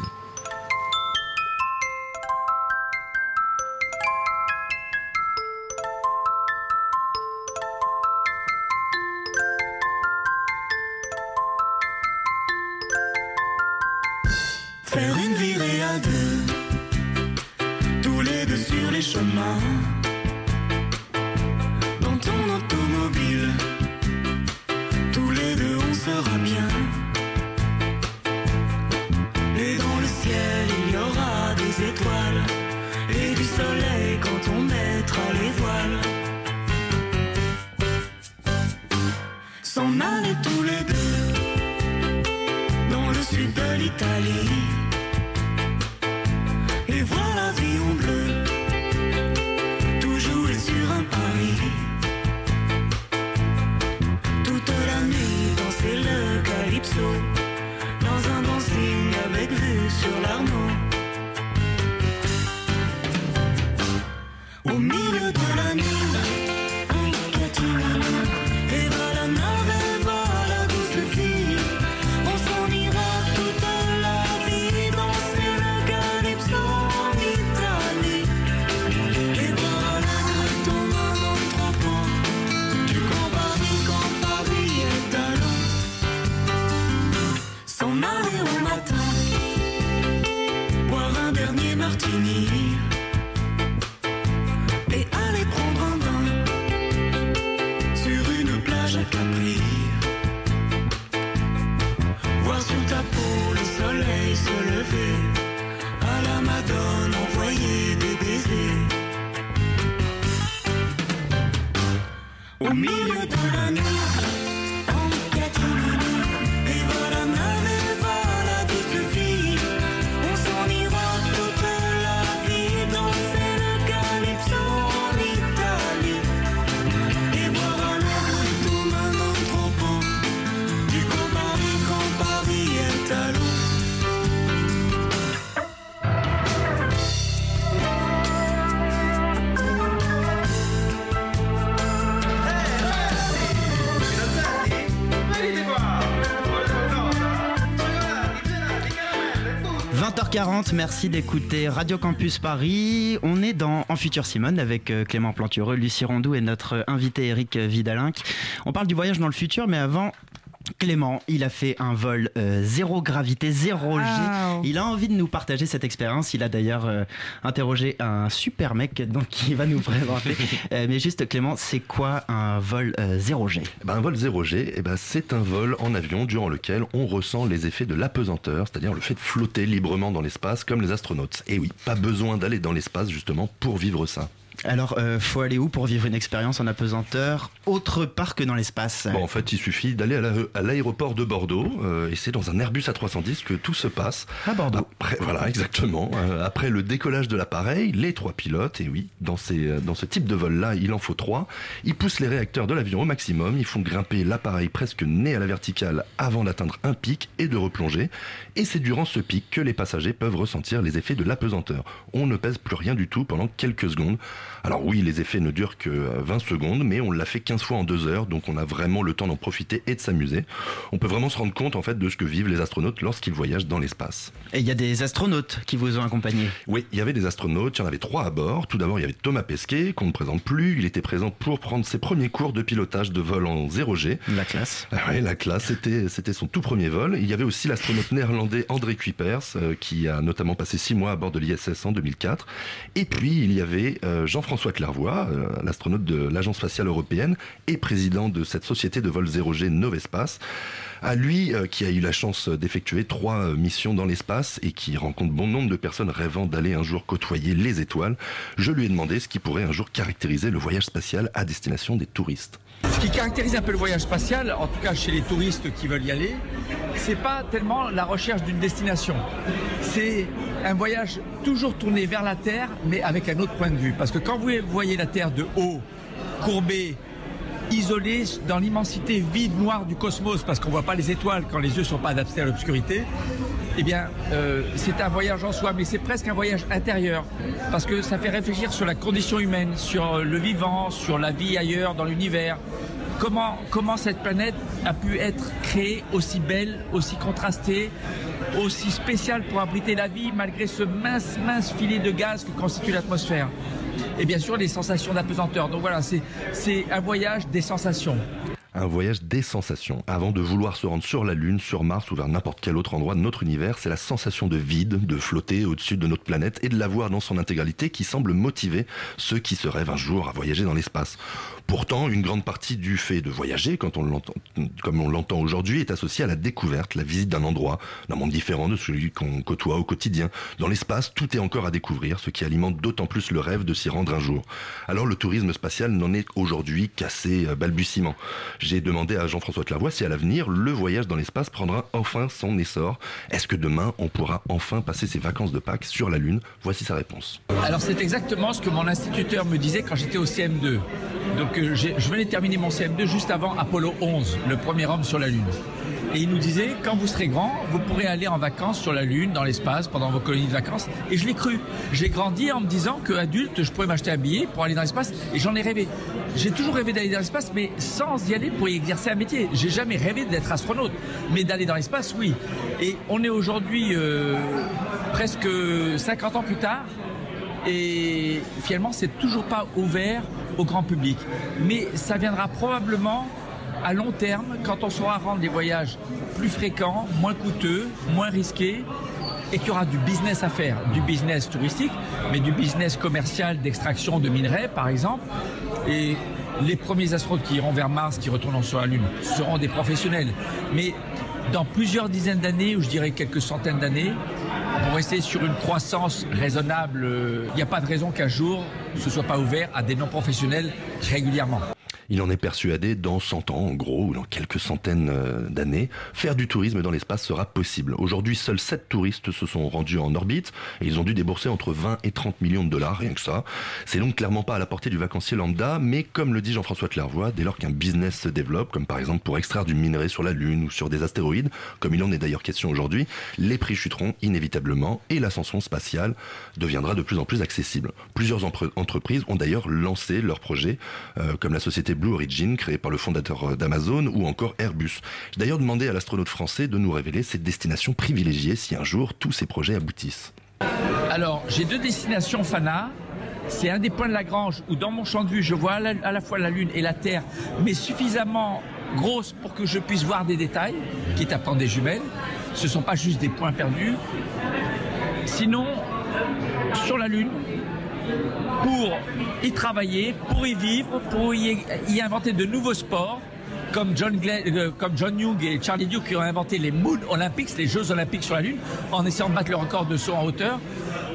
Faire une virée à deux, tous les deux sur les chemins, dans ton automobile, tous les deux on sera bien. Et dans le ciel il y aura des étoiles, et du soleil quand on mettra les voiles. S'en aller tous les deux, dans le sud de l'Italie. quarante, merci d'écouter Radio Campus Paris. On est dans En Futur Simone avec Clément Plantureux, Lucie Rondoux et notre invité Eric Vidalin. On parle du voyage dans le futur, mais avant, Clément, il a fait un vol euh, zéro gravité, zéro G. Wow. Il a envie de nous partager cette expérience. Il a d'ailleurs euh, interrogé un super mec donc, qui va nous présenter. euh, mais juste, Clément, c'est quoi un vol euh, zéro G ? Ben, un vol zéro G, eh ben, c'est un vol en avion durant lequel on ressent les effets de l'apesanteur, c'est-à-dire le fait de flotter librement dans l'espace comme les astronautes. Et oui, pas besoin d'aller dans l'espace justement pour vivre ça. Alors, euh, faut aller où pour vivre une expérience en apesanteur autre part que dans l'espace ? Bon, en fait, il suffit d'aller à, la, à l'aéroport de Bordeaux euh, et c'est dans un Airbus A trois cent dix que tout se passe. À Bordeaux. Après, voilà, exactement. Euh, après le décollage de l'appareil, les trois pilotes, et oui, dans, ces, dans ce type de vol-là, il en faut trois. Ils poussent les réacteurs de l'avion au maximum, ils font grimper l'appareil presque né à la verticale avant d'atteindre un pic et de replonger. Et c'est durant ce pic que les passagers peuvent ressentir les effets de l'apesanteur. On ne pèse plus rien du tout pendant quelques secondes. Alors oui, les effets ne durent que vingt secondes, mais on l'a fait quinze fois en deux heures, donc on a vraiment le temps d'en profiter et de s'amuser. On peut vraiment se rendre compte en fait de ce que vivent les astronautes lorsqu'ils voyagent dans l'espace. Et il y a des astronautes qui vous ont accompagné? Oui, il y avait des astronautes, il y en avait trois à bord. Tout d'abord, il y avait Thomas Pesquet, qu'on ne présente plus. Il était présent pour prendre ses premiers cours de pilotage de vol en zéro G. La classe. Ah oui, la classe, c'était, c'était son tout premier vol. Il y avait aussi l'astronaute néerlandais André Kuipers, euh, qui a notamment passé six mois à bord de l'I S S en deux mille quatre. Et puis, il y avait euh, Jean-François Clervoy, euh, l'astronaute de l'Agence spatiale européenne et président de cette société de vol zéro G Novespace. À lui, euh, qui a eu la chance d'effectuer trois euh, missions dans l'espace et qui rencontre bon nombre de personnes rêvant d'aller un jour côtoyer les étoiles, je lui ai demandé ce qui pourrait un jour caractériser le voyage spatial à destination des touristes. Ce qui caractérise un peu le voyage spatial, en tout cas chez les touristes qui veulent y aller, c'est pas tellement la recherche d'une destination. C'est un voyage toujours tourné vers la Terre, mais avec un autre point de vue. Parce que quand vous voyez la Terre de haut, courbée, isolée dans l'immensité vide noire du cosmos, parce qu'on ne voit pas les étoiles quand les yeux ne sont pas adaptés à l'obscurité, eh bien, euh, c'est un voyage en soi, mais c'est presque un voyage intérieur, parce que ça fait réfléchir sur la condition humaine, sur le vivant, sur la vie ailleurs dans l'univers. Comment, comment cette planète a pu être créée aussi belle, aussi contrastée, aussi spéciale pour abriter la vie, malgré ce mince, mince filet de gaz que constitue l'atmosphère. Et bien sûr, les sensations d'apesanteur. Donc voilà, c'est, c'est un voyage des sensations. Un voyage des sensations. Avant de vouloir se rendre sur la Lune, sur Mars ou vers n'importe quel autre endroit de notre univers, c'est la sensation de vide, de flotter au-dessus de notre planète et de la voir dans son intégralité qui semble motiver ceux qui se rêvent un jour à voyager dans l'espace. Pourtant, une grande partie du fait de voyager, quand on l'entend, comme on l'entend aujourd'hui, est associée à la découverte, la visite d'un endroit, d'un monde différent de celui qu'on côtoie au quotidien. Dans l'espace, tout est encore à découvrir, ce qui alimente d'autant plus le rêve de s'y rendre un jour. Alors le tourisme spatial n'en est aujourd'hui qu'à ses balbutiements. J'ai demandé à Jean-François Clervoy si à l'avenir, le voyage dans l'espace prendra enfin son essor. Est-ce que demain, on pourra enfin passer ses vacances de Pâques sur la Lune? Voici sa réponse. Alors c'est exactement ce que mon instituteur me disait quand j'étais au C M deux. Donc euh, je venais de terminer mon C M deux juste avant Apollo onze, le premier homme sur la Lune. Et il nous disait, quand vous serez grand, vous pourrez aller en vacances sur la Lune, dans l'espace, pendant vos colonies de vacances. Et je l'ai cru. J'ai grandi en me disant qu'adulte, je pourrais m'acheter un billet pour aller dans l'espace. Et j'en ai rêvé. J'ai toujours rêvé d'aller dans l'espace, mais sans y aller pour y exercer un métier. J'ai jamais rêvé d'être astronaute. Mais d'aller dans l'espace, oui. Et on est aujourd'hui euh, presque cinquante ans plus tard. Et finalement, c'est toujours pas ouvert au grand public. Mais ça viendra probablement à long terme, quand on saura rendre les voyages plus fréquents, moins coûteux, moins risqués, et qu'il y aura du business à faire, du business touristique, mais du business commercial d'extraction de minerais, par exemple. Et les premiers astronautes qui iront vers Mars, qui retourneront sur la Lune, seront des professionnels. Mais dans plusieurs dizaines d'années, ou je dirais quelques centaines d'années, pour rester sur une croissance raisonnable, il n'y a pas de raison qu'un jour, ce ne soit pas ouvert à des non-professionnels régulièrement. Il en est persuadé, dans cent ans, en gros, ou dans quelques centaines d'années, faire du tourisme dans l'espace sera possible. Aujourd'hui, seuls sept touristes se sont rendus en orbite et ils ont dû débourser entre vingt et trente millions de dollars, rien que ça. C'est donc clairement pas à la portée du vacancier lambda, mais comme le dit Jean-François Clervoy, dès lors qu'un business se développe, comme par exemple pour extraire du minerai sur la Lune ou sur des astéroïdes, comme il en est d'ailleurs question aujourd'hui, les prix chuteront inévitablement et l'ascension spatiale deviendra de plus en plus accessible. Plusieurs empre- entreprises ont d'ailleurs lancé leurs projets, euh, comme la société Blue Origin, créé par le fondateur d'Amazon, ou encore Airbus. J'ai d'ailleurs demandé à l'astronaute français de nous révéler ses destinations privilégiées si un jour tous ces projets aboutissent. Alors, j'ai deux destinations Fana. C'est un des points de Lagrange où dans mon champ de vue, je vois à la, à la fois la Lune et la Terre, mais suffisamment grosse pour que je puisse voir des détails, quitte à prendre des jumelles. Ce ne sont pas juste des points perdus. Sinon, sur la Lune, pour y travailler, pour y vivre, pour y, y inventer de nouveaux sports, comme John, Glenn, comme John Young et Charlie Duke qui ont inventé les Moon Olympics, les Jeux Olympiques sur la Lune, en essayant de battre le record de saut en hauteur.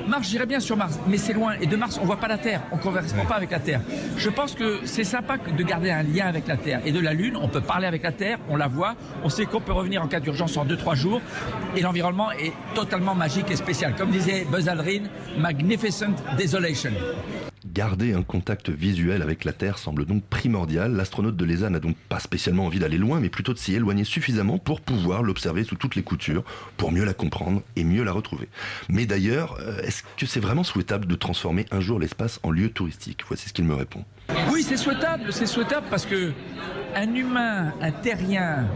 Mars, j'irais bien sur Mars, mais c'est loin. Et de Mars, on ne voit pas la Terre, on ne correspond pas avec la Terre. Je pense que c'est sympa de garder un lien avec la Terre. Et de la Lune, on peut parler avec la Terre, on la voit, on sait qu'on peut revenir en cas d'urgence en deux trois jours. Et l'environnement est totalement magique et spécial. Comme disait Buzz Aldrin, Magnificent Desolation. garder un contact visuel avec la Terre semble donc primordial. L'astronaute de l'E S A n'a donc pas spécialement envie d'aller loin, mais plutôt de s'y éloigner suffisamment pour pouvoir l'observer sous toutes les coutures, pour mieux la comprendre et mieux la retrouver. Mais d'ailleurs, est-ce que c'est vraiment souhaitable de transformer un jour l'espace en lieu touristique? Voici ce qu'il me répond. Oui, c'est souhaitable, c'est souhaitable parce que un humain, un terrien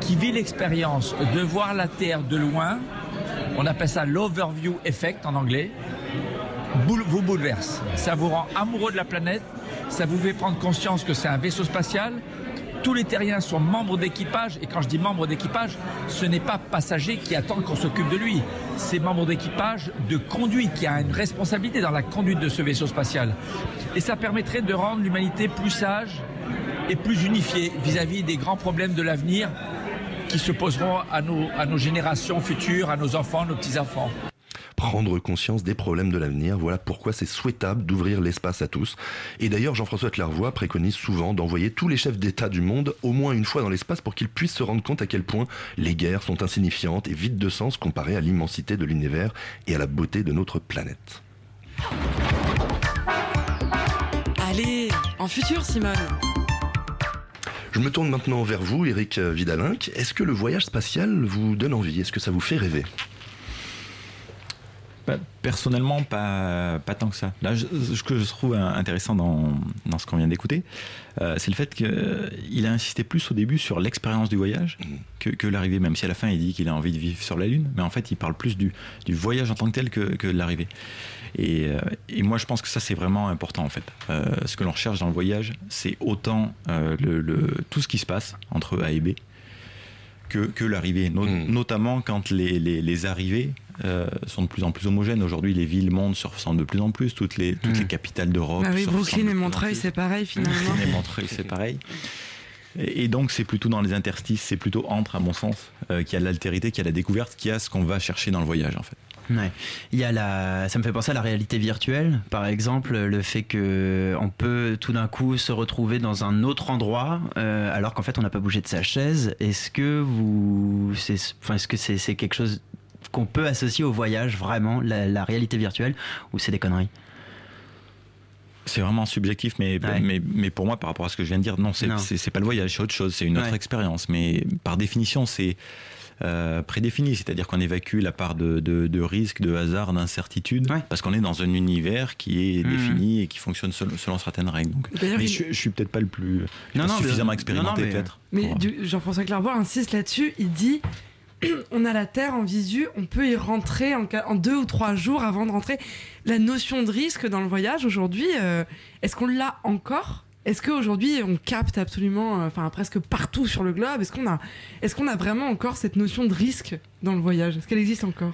qui vit l'expérience de voir la Terre de loin, on appelle ça l'overview effect en anglais, vous bouleverse. Ça vous rend amoureux de la planète, ça vous fait prendre conscience que c'est un vaisseau spatial. Tous les terriens sont membres d'équipage, et quand je dis membres d'équipage, ce n'est pas passager qui attend qu'on s'occupe de lui. C'est membre d'équipage de conduite, qui a une responsabilité dans la conduite de ce vaisseau spatial. Et ça permettrait de rendre l'humanité plus sage et plus unifiée vis-à-vis des grands problèmes de l'avenir qui se poseront à nos, à nos générations futures, à nos enfants, nos petits-enfants. Prendre conscience des problèmes de l'avenir, voilà pourquoi c'est souhaitable d'ouvrir l'espace à tous. Et d'ailleurs, Jean-François Clervoy préconise souvent d'envoyer tous les chefs d'État du monde au moins une fois dans l'espace pour qu'ils puissent se rendre compte à quel point les guerres sont insignifiantes et vides de sens comparées à l'immensité de l'univers et à la beauté de notre planète. Allez, en futur, Simone. Je me tourne maintenant vers vous, Eric Vidalin. Est-ce que le voyage spatial vous donne envie? Est-ce que ça vous fait rêver? Personnellement, pas, pas tant que ça. Là, je, ce que je trouve intéressant dans, dans ce qu'on vient d'écouter, euh, c'est le fait qu'il a insisté plus au début sur l'expérience du voyage que, que l'arrivée, même si à la fin il dit qu'il a envie de vivre sur la Lune, mais en fait il parle plus du, du voyage en tant que tel que, que de l'arrivée. Et, euh, et moi je pense que ça c'est vraiment important en fait. Euh, ce que l'on recherche dans le voyage, c'est autant euh, le, le, tout ce qui se passe entre A et B que, que l'arrivée, no, mmh. notamment quand les, les, les arrivées Euh, sont de plus en plus homogènes. Aujourd'hui, les villes, monde se ressemblent de plus en plus. Toutes les, toutes mmh. les capitales d'Europe. Bah oui, Brooklyn et Montreuil, c'est pareil finalement. Brooklyn et Montreuil, c'est pareil. Et, et donc, c'est plutôt dans les interstices, c'est plutôt entre, à mon sens, euh, qu'il y a l'altérité, qu'il y a la découverte, qu'il y a ce qu'on va chercher dans le voyage en fait. Ouais. Il y a la... Ça me fait penser à la réalité virtuelle, par exemple, le fait qu'on peut tout d'un coup se retrouver dans un autre endroit euh, alors qu'en fait on n'a pas bougé de sa chaise. Est-ce que vous... c'est... Enfin, est-ce que c'est, c'est quelque chose qu'on peut associer au voyage, vraiment, la, la réalité virtuelle, ou c'est des conneries? C'est vraiment subjectif, mais, ouais. mais, mais pour moi, par rapport à ce que je viens de dire, non, c'est, non. c'est, c'est pas le voyage, c'est autre chose, c'est une autre ouais. expérience. Mais par définition, c'est euh, prédéfini, c'est-à-dire qu'on évacue la part de, de, de risque, de hasard, d'incertitude, ouais. parce qu'on est dans un univers qui est mmh. défini et qui fonctionne selon, selon certaines règles. Donc. Mais il... je, je suis peut-être pas le plus non, pas non, suffisamment mais, expérimenté, non, non, mais, peut-être. Mais du, Jean-François Clervoy insiste là-dessus, il dit... On a la Terre en visu, on peut y rentrer en, en deux ou trois jours avant de rentrer. La notion de risque dans le voyage aujourd'hui, euh, est-ce qu'on l'a encore? Est-ce qu'aujourd'hui on capte absolument, enfin euh, presque partout sur le globe? Est-ce qu'on a, est-ce qu'on a vraiment encore cette notion de risque dans le voyage? Est-ce qu'elle existe encore?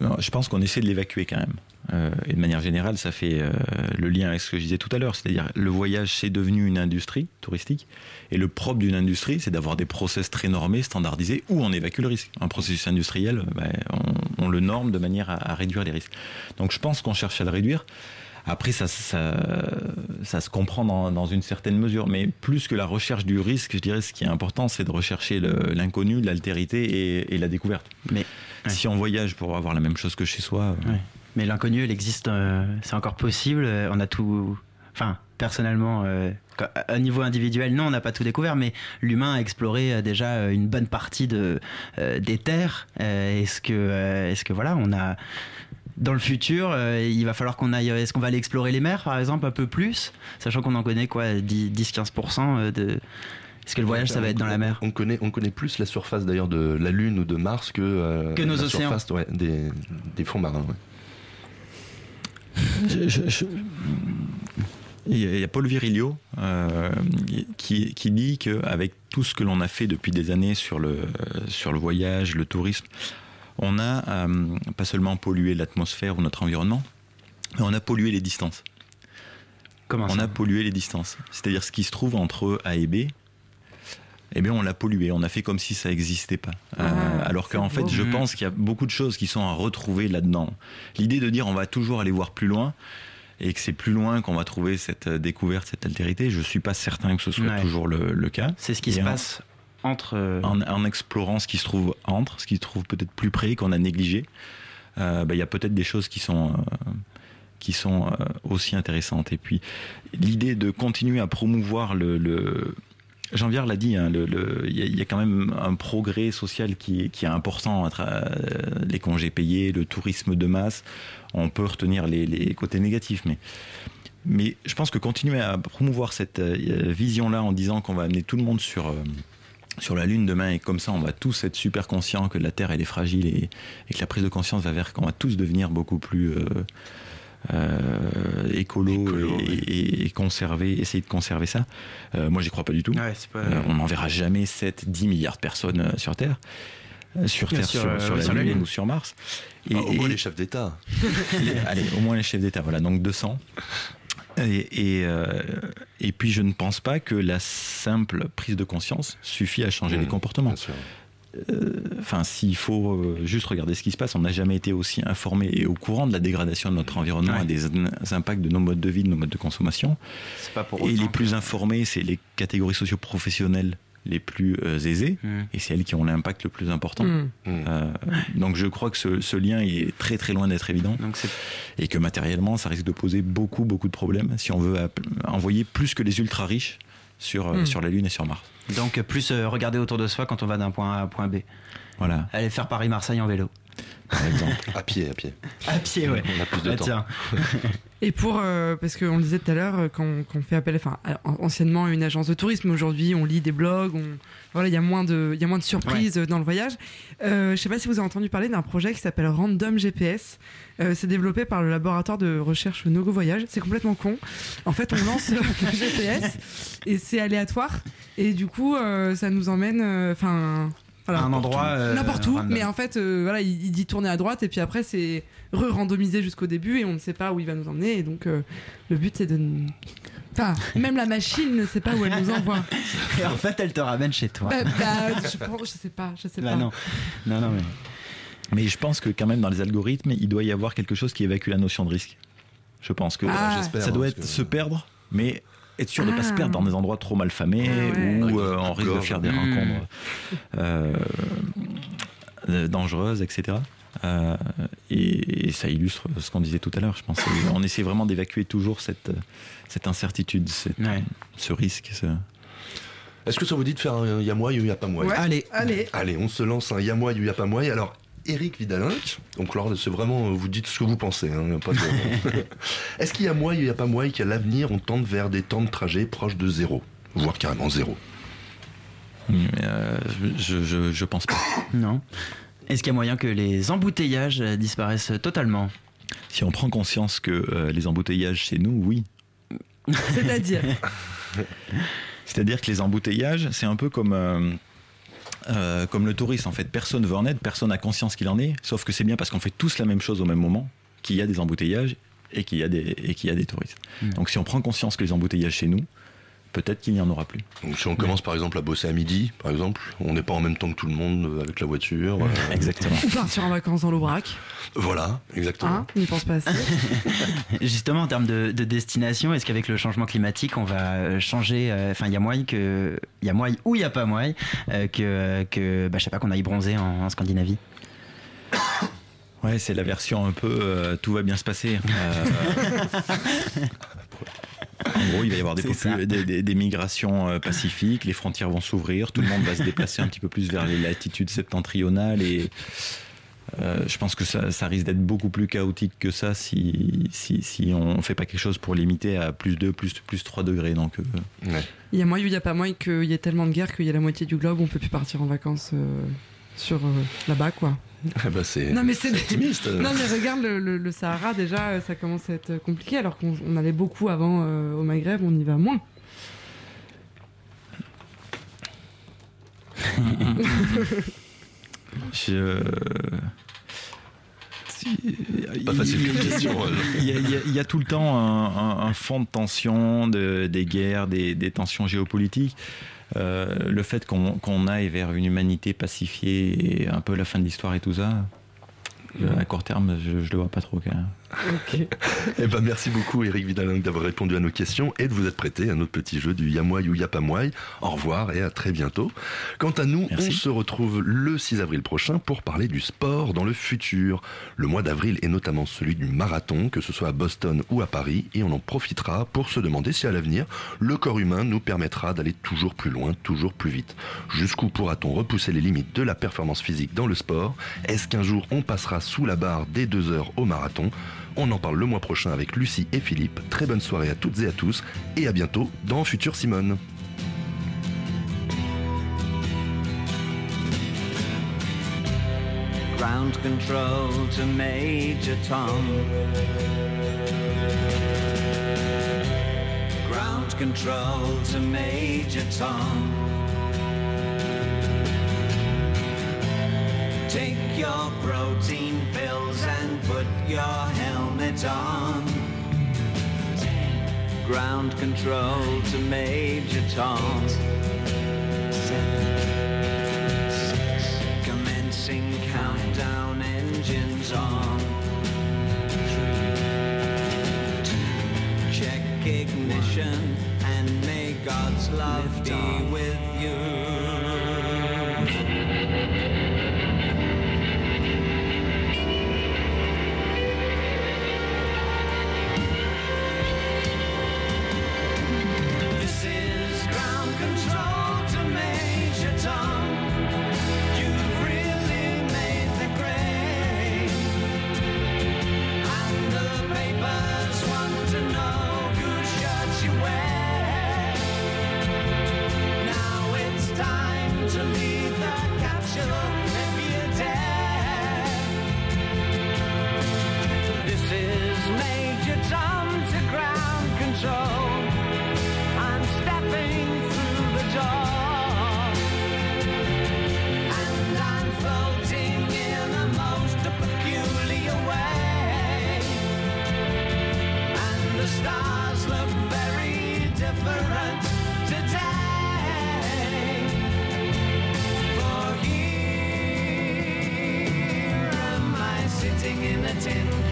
Non, je pense qu'on essaie de l'évacuer quand même. Euh, et de manière générale, ça fait euh, le lien avec ce que je disais tout à l'heure, c'est-à-dire le voyage c'est devenu une industrie touristique, et le propre d'une industrie c'est d'avoir des process très normés, standardisés, où on évacue le risque. Un processus industriel, ben, on, on le norme de manière à, à réduire les risques. Donc je pense qu'on cherche à le réduire. Après, ça, ça, ça se comprend dans, dans une certaine mesure, mais plus que la recherche du risque, je dirais, ce qui est important, c'est de rechercher le, l'inconnu, l'altérité et, et la découverte. Mais si ouais. on voyage pour avoir la même chose que chez soi... Ouais. Mais l'inconnu, elle existe, euh, c'est encore possible, on a tout... Enfin, personnellement, euh, à niveau individuel, non, on n'a pas tout découvert, mais l'humain a exploré déjà une bonne partie de, euh, des terres. Euh, est-ce que, euh, est-ce que, voilà, on a... Dans le futur, euh, il va falloir qu'on aille... Est-ce qu'on va aller explorer les mers, par exemple, un peu plus? Sachant qu'on en connaît, quoi, dix à quinze pour cent de... Est-ce que le voyage, ça va être dans la mer? On connaît, on connaît plus la surface, d'ailleurs, de la Lune ou de Mars que... Euh, que nos la océans. Surface, ouais, des, des fonds marins, ouais. Je, je, je... Il y a Paul Virilio euh, qui, qui dit qu'avec tout ce que l'on a fait depuis des années sur le, sur le voyage, le tourisme, on a euh, pas seulement pollué l'atmosphère ou notre environnement, mais on a pollué les distances. Comment ça ? On a pollué les distances. C'est-à-dire ce qui se trouve entre A et B, eh bien on l'a pollué, on a fait comme si ça n'existait pas. Ah, euh, alors qu'en fait, beau. je pense qu'il y a beaucoup de choses qui sont à retrouver là-dedans. L'idée de dire on va toujours aller voir plus loin, et que c'est plus loin qu'on va trouver cette découverte, cette altérité, je ne suis pas certain que ce soit ouais. toujours le, le cas. C'est ce qui et se en, passe entre... En, en explorant ce qui se trouve entre, ce qui se trouve peut-être plus près, qu'on a négligé, il euh, bah, y a peut-être des choses qui sont... Euh, qui sont aussi intéressantes. Et puis, l'idée de continuer à promouvoir le... le Jean Viard l'a dit, il hein, y, y a quand même un progrès social qui, qui est important, à tra- les congés payés, le tourisme de masse. On peut retenir les, les côtés négatifs, mais... Mais je pense que continuer à promouvoir cette vision-là en disant qu'on va amener tout le monde sur, sur la Lune demain, et comme ça on va tous être super conscients que la Terre elle est fragile, et, et que la prise de conscience va vers qu'on va tous devenir beaucoup plus euh, euh, écolo, écolo et, oui. et, et conserver, essayer de conserver ça. Euh, moi j'y crois pas du tout. Ouais, c'est pas... euh, on n'enverra jamais sept à dix milliards de personnes sur Terre. Sur Terre, sûr, sur, euh, sur la, sur la Lune, Lune ou sur Mars. Et, bah, au et, moins les chefs d'État. et, allez, au moins les chefs d'État, voilà, donc deux cents. Et, et, euh, et puis je ne pense pas que la simple prise de conscience suffit à changer mmh, les comportements. Enfin, euh, s'il faut juste regarder ce qui se passe, on n'a jamais été aussi informé et au courant de la dégradation de notre environnement, ouais. et des impacts de nos modes de vie, de nos modes de consommation. C'est pas pour autant. Et les plus informés, c'est les catégories socio-professionnelles les plus euh, aisées, mmh. et c'est elles qui ont l'impact le plus important. Mmh. Euh, donc je crois que ce, ce lien est très très loin d'être évident, donc c'est... et que matériellement ça risque de poser beaucoup beaucoup de problèmes si on veut app- envoyer plus que les ultra riches sur, mmh. sur la Lune et sur Mars. Donc plus euh, regarder autour de soi quand on va d'un point A à un point B. Voilà. Aller faire Paris-Marseille en vélo. Par exemple. à pied, à pied. À pied, ouais. On a plus de ah, temps. Tiens. Et pour, euh, parce qu'on le disait tout à l'heure, qu'on, qu'on fait appel, enfin, anciennement une agence de tourisme, aujourd'hui on lit des blogs, on, voilà, il y a moins de, il y a moins de surprises ouais. dans le voyage. Euh, je ne sais pas si vous avez entendu parler d'un projet qui s'appelle Random G P S. Euh, c'est développé par le laboratoire de recherche Nogo Voyage. C'est complètement con. En fait, on lance le G P S et c'est aléatoire. Et du coup, euh, ça nous emmène, enfin. Euh, Voilà, un endroit euh, n'importe où, mais en fait euh, voilà, il, il dit tourner à droite et puis après c'est re-randomisé jusqu'au début et on ne sait pas où il va nous emmener, et donc euh, le but c'est de nous... enfin même la machine ne sait pas où elle nous envoie et en fait elle te ramène chez toi. bah, bah, je, je sais pas je sais bah, pas non non non mais mais je pense que quand même dans les algorithmes il doit y avoir quelque chose qui évacue la notion de risque. Je pense que ah, j'espère, ça doit être que... se perdre, mais être sûr ah. de ne pas se perdre dans des endroits trop mal famés, ouais, ouais. où euh, on risque de faire des mmh. rencontres euh, dangereuses, et cetera. Euh, et, et ça illustre ce qu'on disait tout à l'heure, je pense. On essaie vraiment d'évacuer toujours cette, cette incertitude, cette, ouais. ce risque. Ce... Est-ce que ça vous dit de faire un yamoi ou yapamoi? Ouais. Allez, allez. Allez, on se lance un yamoi ou yapamoi. Alors, Eric Vidalin, donc là c'est vraiment vous dites ce que vous pensez, hein, pas de... Est-ce qu'il y a moi, il n'y a pas moi, et qu'à l'avenir on tente vers des temps de trajet proches de zéro, voire carrément zéro? euh, je, je, je pense pas. Non. Est-ce qu'il y a moyen que les embouteillages disparaissent totalement? Si on prend conscience que euh, les embouteillages c'est nous, oui. C'est-à-dire C'est-à-dire que les embouteillages c'est un peu comme... Euh, Euh, comme le tourisme en fait, personne ne veut en être, personne n'a conscience qu'il en est, sauf que c'est bien parce qu'on fait tous la même chose au même moment qu'il y a des embouteillages et qu'il y a des, et qu'il y a des touristes. Mmh. Donc si on prend conscience que les embouteillages chez nous, peut-être qu'il n'y en aura plus. Donc si on commence ouais. par exemple à bosser à midi, par exemple, on n'est pas en même temps que tout le monde avec la voiture. Euh... Exactement. Ou partir en vacances dans l'Aubrac. Voilà, exactement. Ah, on n'y pense pas assez. Justement, en termes de, de destination, est-ce qu'avec le changement climatique, on va changer, enfin, euh, il y a moyen que, il y a moyen ou il n'y a pas moyen euh, que, que bah, je sais pas, qu'on aille bronzer en, en Scandinavie. Ouais, c'est la version un peu euh, tout va bien se passer. Euh... En gros, il va y avoir des, popul- des, des, des migrations euh, pacifiques, les frontières vont s'ouvrir, tout le monde va se déplacer un petit peu plus vers les latitudes septentrionales, et euh, je pense que ça, ça risque d'être beaucoup plus chaotique que ça si, si, si on ne fait pas quelque chose pour limiter à plus deux, plus, plus trois degrés. Donc, euh, ouais. Il y a moins, il n'y a pas moins qu'il y ait tellement de guerres qu'il y a la moitié du globe, on ne peut plus partir en vacances euh, sur euh, là-bas, quoi. Ah bah c'est, non mais c'est, c'est optimiste. Non mais regarde le, le, le Sahara, déjà ça commence à être compliqué alors qu'on on allait beaucoup avant euh, au Maghreb, on y va moins. Je... Pas facile comme question. Il y a, il y a, il y a tout le temps un, un, un fond de tension, de, des guerres, des, des tensions géopolitiques. Euh, le fait qu'on, qu'on aille vers une humanité pacifiée et un peu la fin de l'histoire et tout ça, à court terme, je ne le vois pas trop quand même. Okay. Eh ben, merci beaucoup Eric Vidalin d'avoir répondu à nos questions et de vous être prêté à notre petit jeu du Yamouai ou Yapamouai. Au revoir et à très bientôt. Quant à nous, merci. On se retrouve le six avril prochain pour parler du sport dans le futur. Le mois d'avril est notamment celui du marathon, que ce soit à Boston ou à Paris, et on en profitera pour se demander si à l'avenir le corps humain nous permettra d'aller toujours plus loin, toujours plus vite. Jusqu'où pourra-t-on repousser les limites de la performance physique dans le sport? Est-ce qu'un jour on passera sous la barre des deux heures au marathon? On en parle le mois prochain avec Lucie et Philippe. Très bonne soirée à toutes et à tous et à bientôt dans Futur Simone. Ground control to Major Tom. Ground control to Major Tom. Take your protein pills and put your helmet on. Ten. Ground control nine, to Major Tom. Eight, seven, six, commencing five, countdown, engines on. Three, two, check ignition one, and may God's love be off with you. In a tin